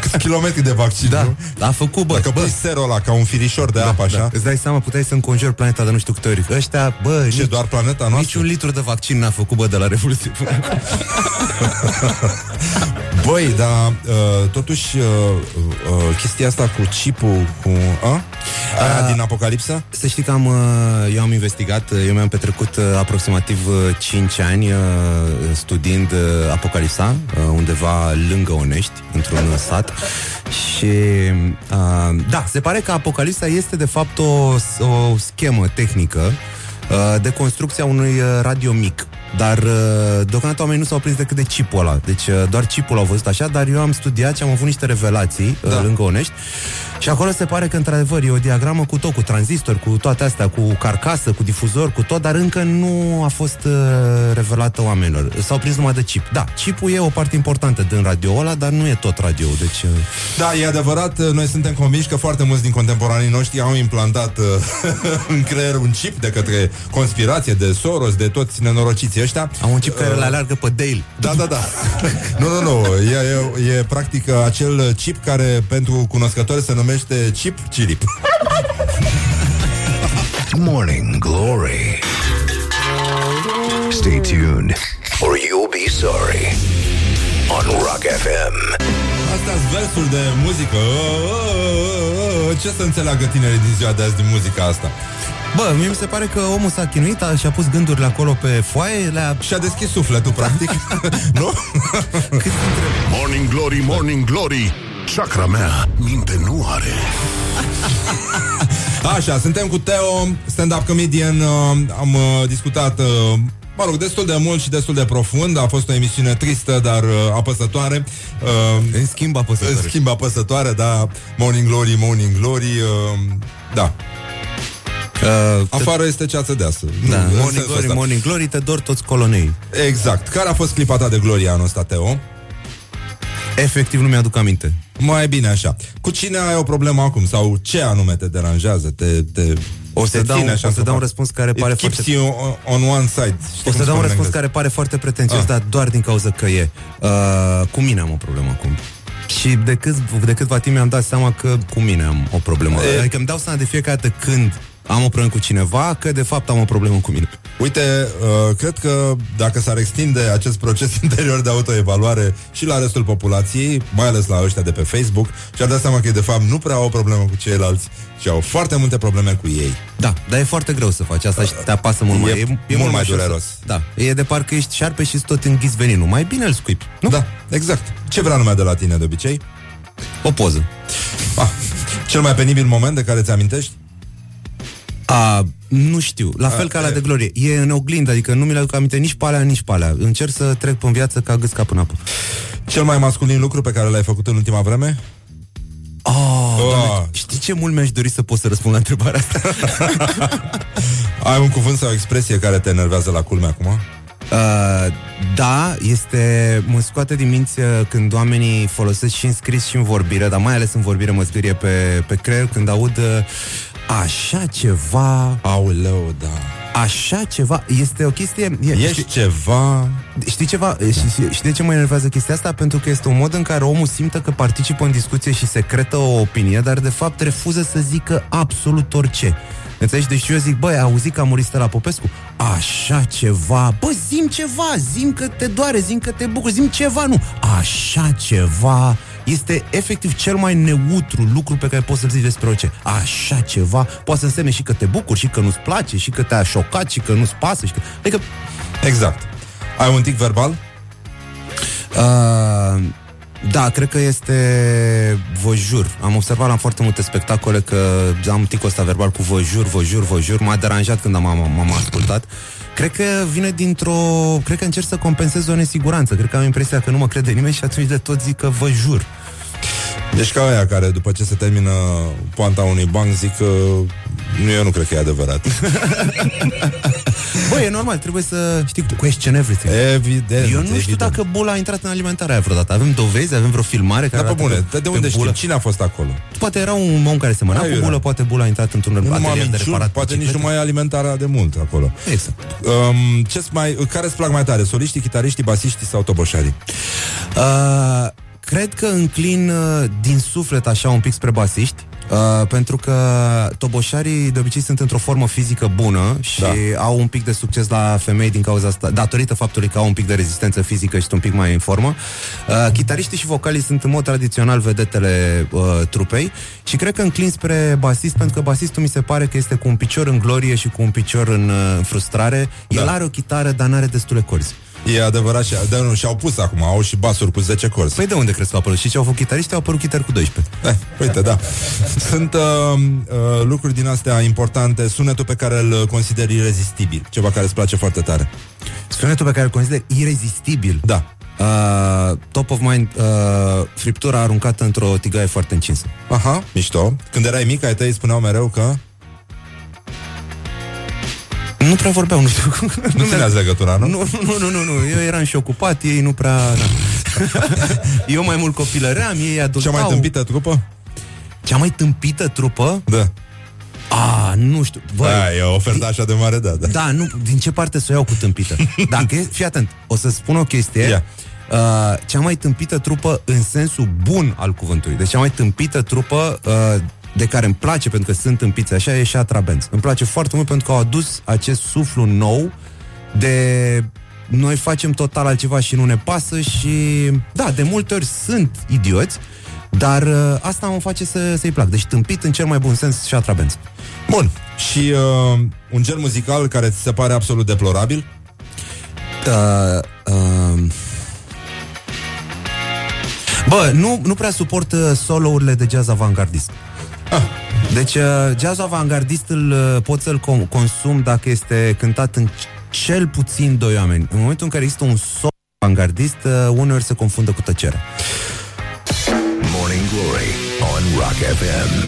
câți kilometri de vaccin, da, a făcut, dacă pui serul ăla ca un firișor de apă, așa. Da. Îți dai seama, puteai să înconjori planeta de nu știu câte ori. Ăștia, ce, doar planeta noastră? Niciun litru de vaccin n-a făcut, de la Revoluție. Băi, dar totuși chestia asta cu chipul, cu aia din Apocalipsa? Să știi că eu am investigat. Eu mi-am petrecut aproximativ 5 ani studiind Apocalipsa undeva lângă Onești, într-un sat. Și da, se pare că Apocalipsa este de fapt o schemă tehnică de construcția unui radio mic. Dar deocamdată oamenii nu s-au prins decât de chipul ăla. Deci doar chipul l-au văzut așa. Dar eu am studiat și am avut niște revelații lângă Onești. Și acolo se pare că, într-adevăr, e o diagramă cu tot, cu tranzistor, cu toate astea, cu carcasă, cu difuzor, cu tot, dar încă nu a fost revelată oamenilor. S-au prins numai de chip. Da, chipul e o parte importantă din radio ăla, dar nu e tot radio. Deci... Da, e adevărat, noi suntem convinși că foarte mulți din contemporanii noștri au implantat în creier un chip de către conspirație, de Soros, de toți nenorociții ăștia. Au un chip care le alargă pe Dale. Da, da, da. Nu. E practic acel chip care pentru cunoscători se numește chip chirip. Morning Glory. Stay tuned or you'll be sorry on Rock FM. Astea-s versuri de muzică. Ce să înțeleagă tinerii din ziua de azi din muzica asta? Bă, mie mi se pare că omul s-a chinuit, și-a pus gândurile acolo pe foaie, și-a deschis sufletul, practic. Nu? Morning Glory, Morning Glory, chakra mea minte nu are. Așa, suntem cu Teo, stand-up comedian. Am discutat, mă rog, destul de mult și destul de profund. A fost o emisiune tristă, dar apăsătoare. În schimb apăsătoare, da. Morning Glory, Morning Glory. Da. Afară este ceață deasă. Da. Morning Glory, ăsta. Morning Glory, te dor toți colonei. Exact. Care a fost clipa ta de gloria anul ăsta, Teo? Efectiv nu mi-aduc aminte. Mai bine așa. Cu cine ai o problemă acum? Sau ce anume te deranjează? O să dau un răspuns care pare foarte... care pare foarte pretențios, dar doar din cauza că e. Cu mine am o problemă acum. Și de câtva timp mi-am dat seama că cu mine am o problemă. Adică îmi dau seama de fiecare dată când am o problemă cu cineva, că de fapt am o problemă cu mine. Uite, cred că dacă s-ar extinde acest proces interior de autoevaluare și la restul populației, mai ales la ăștia de pe Facebook, și-ar da seama că de fapt nu prea au o problemă cu ceilalți, ci au foarte multe probleme cu ei. Da, dar e foarte greu să faci asta și te apasă mult mai... E mult mai dureros. Da, e de parcă ești șarpe și tot înghiți veninul. Mai bine îl scuipi, nu? Da, exact. Ce vrea lumea de la tine de obicei? O poză. Cel mai penibil moment de care ți-amintești? Nu știu, la fel ca la de glorie. E în oglindă, adică nu mi-l aduc aminte nici pe alea, nici pe alea. Încerc să trec prin viață ca gâsca până apă. Cel mai masculin lucru pe care l-ai făcut în ultima vreme? Doamne, știi ce mult mi-aș dori să pot să răspund la întrebarea asta? Ai un cuvânt sau o expresie care te enervează la culme acum? Da, este... Mă scoate din minți când oamenii folosesc și în scris și în vorbire, dar mai ales în vorbire mă zgârie pe creier când aud... Așa ceva... Aoleu, da. Așa ceva... Este o chestie... Ești ceva... Știi ceva? Da. Știi de ce mă enervează chestia asta? Pentru că este un mod în care omul simte că participă în discuție și secretă o opinie, dar de fapt refuză să zică absolut orice. Înțelegi? Deci eu zic, băi, auzi că a murit Stela Popescu? Așa ceva... Bă, zi-mi ceva! Zi-mi că te doare, zi-mi că te bucuri, zi-mi ceva, nu! Așa ceva... Este efectiv cel mai neutru lucru pe care poți să-l zici despre orice. Așa ceva poate să însemne și că te bucuri, și că nu-ți place, și că te-a șocat, și că nu-ți pasă, și că... Adică... Exact. Ai un tic verbal? Da, cred că este vă jur. Am observat la foarte multe spectacole că am ticul ăsta verbal cu vă jur. M-a deranjat când m-am ascultat. Cred că vine cred că încerc să compensez o nesiguranță. Cred că am impresia că nu mă crede nimeni și atunci de tot zic că vă jur. Deci ca aia care după ce se termină poanta unui banc zic că eu nu cred că e adevărat. Bă, e normal, trebuie să știi, question everything. Evident. Eu nu știu dacă bula a intrat în alimentarea aia vreodată. Avem dovezi, avem vreo filmare care... Da, pe bune, de unde știi? Cine a fost acolo? Poate era un om care semăna cu bulă, poate bula a intrat într-un atelier de reparat. Poate nici nu mai e alimentarea de mult acolo. Exact. Care îți plac mai tare? Soliștii, chitariștii, basiștii sau toboșarii? Cred că înclin din suflet așa un pic spre basiști, pentru că toboșarii de obicei sunt într-o formă fizică bună și au un pic de succes la femei din cauza asta, datorită faptului că au un pic de rezistență fizică și sunt un pic mai în formă. Chitariștii și vocalii sunt în mod tradițional vedetele trupei și cred că înclin spre basist, pentru că basistul mi se pare că este cu un picior în glorie și cu un picior în frustrare. El are o chitară, dar n-are destule corzi. E adevărat, și-au pus acum, au și basuri cu 10 corzi. Păi de unde crezi că au apărut? Și ce au făcut chitariștii? Au apărut chitari cu 12. Uite, da. Sunt lucruri din astea importante. Sunetul pe care îl consideri irezistibil. Ceva care îți place foarte tare. Sunetul pe care îl consideri irezistibil? Da. Top of mind, friptura aruncată într-o tigaie foarte încinsă. Aha, mișto. Când erai mic, ai tăi spuneau mereu că... Nu prea vorbeau, nu știu. Nu țineați legătura, nu? Nu, eu eram și ocupat, ei nu prea... Eu mai mult copilăream, ei adultau. Cea mai tâmpită trupă? Cea mai tâmpită trupă? Da. A, nu știu. Băi, da, e o ofertă așa de mare, da, da. Da, nu, din ce parte să o iau cu tâmpită? Dacă e, fii atent, o să spun o chestie. Yeah. Cea mai tâmpită trupă în sensul bun al cuvântului. Deci cea mai tâmpită trupă de care îmi place, pentru că sunt tâmpiți așa, e Shatra Benz. Îmi place foarte mult pentru că au adus acest suflu nou de... Noi facem total altceva și nu ne pasă și... Da, de multe ori sunt idioți, dar asta mă face să-i plac. Deci tâmpit în cel mai bun sens și Shatra Benz. Bun. Și un gen muzical care ți se pare absolut deplorabil? Bă, nu prea suport solo-urile de jazz avantgardist. Ah. Deci jazz avantgardist pot să-l consum dacă este cântat în cel puțin doi oameni. În momentul în care există un solo avantgardist, uneori se confundă cu tăcerea. Morning Glory on Rock FM.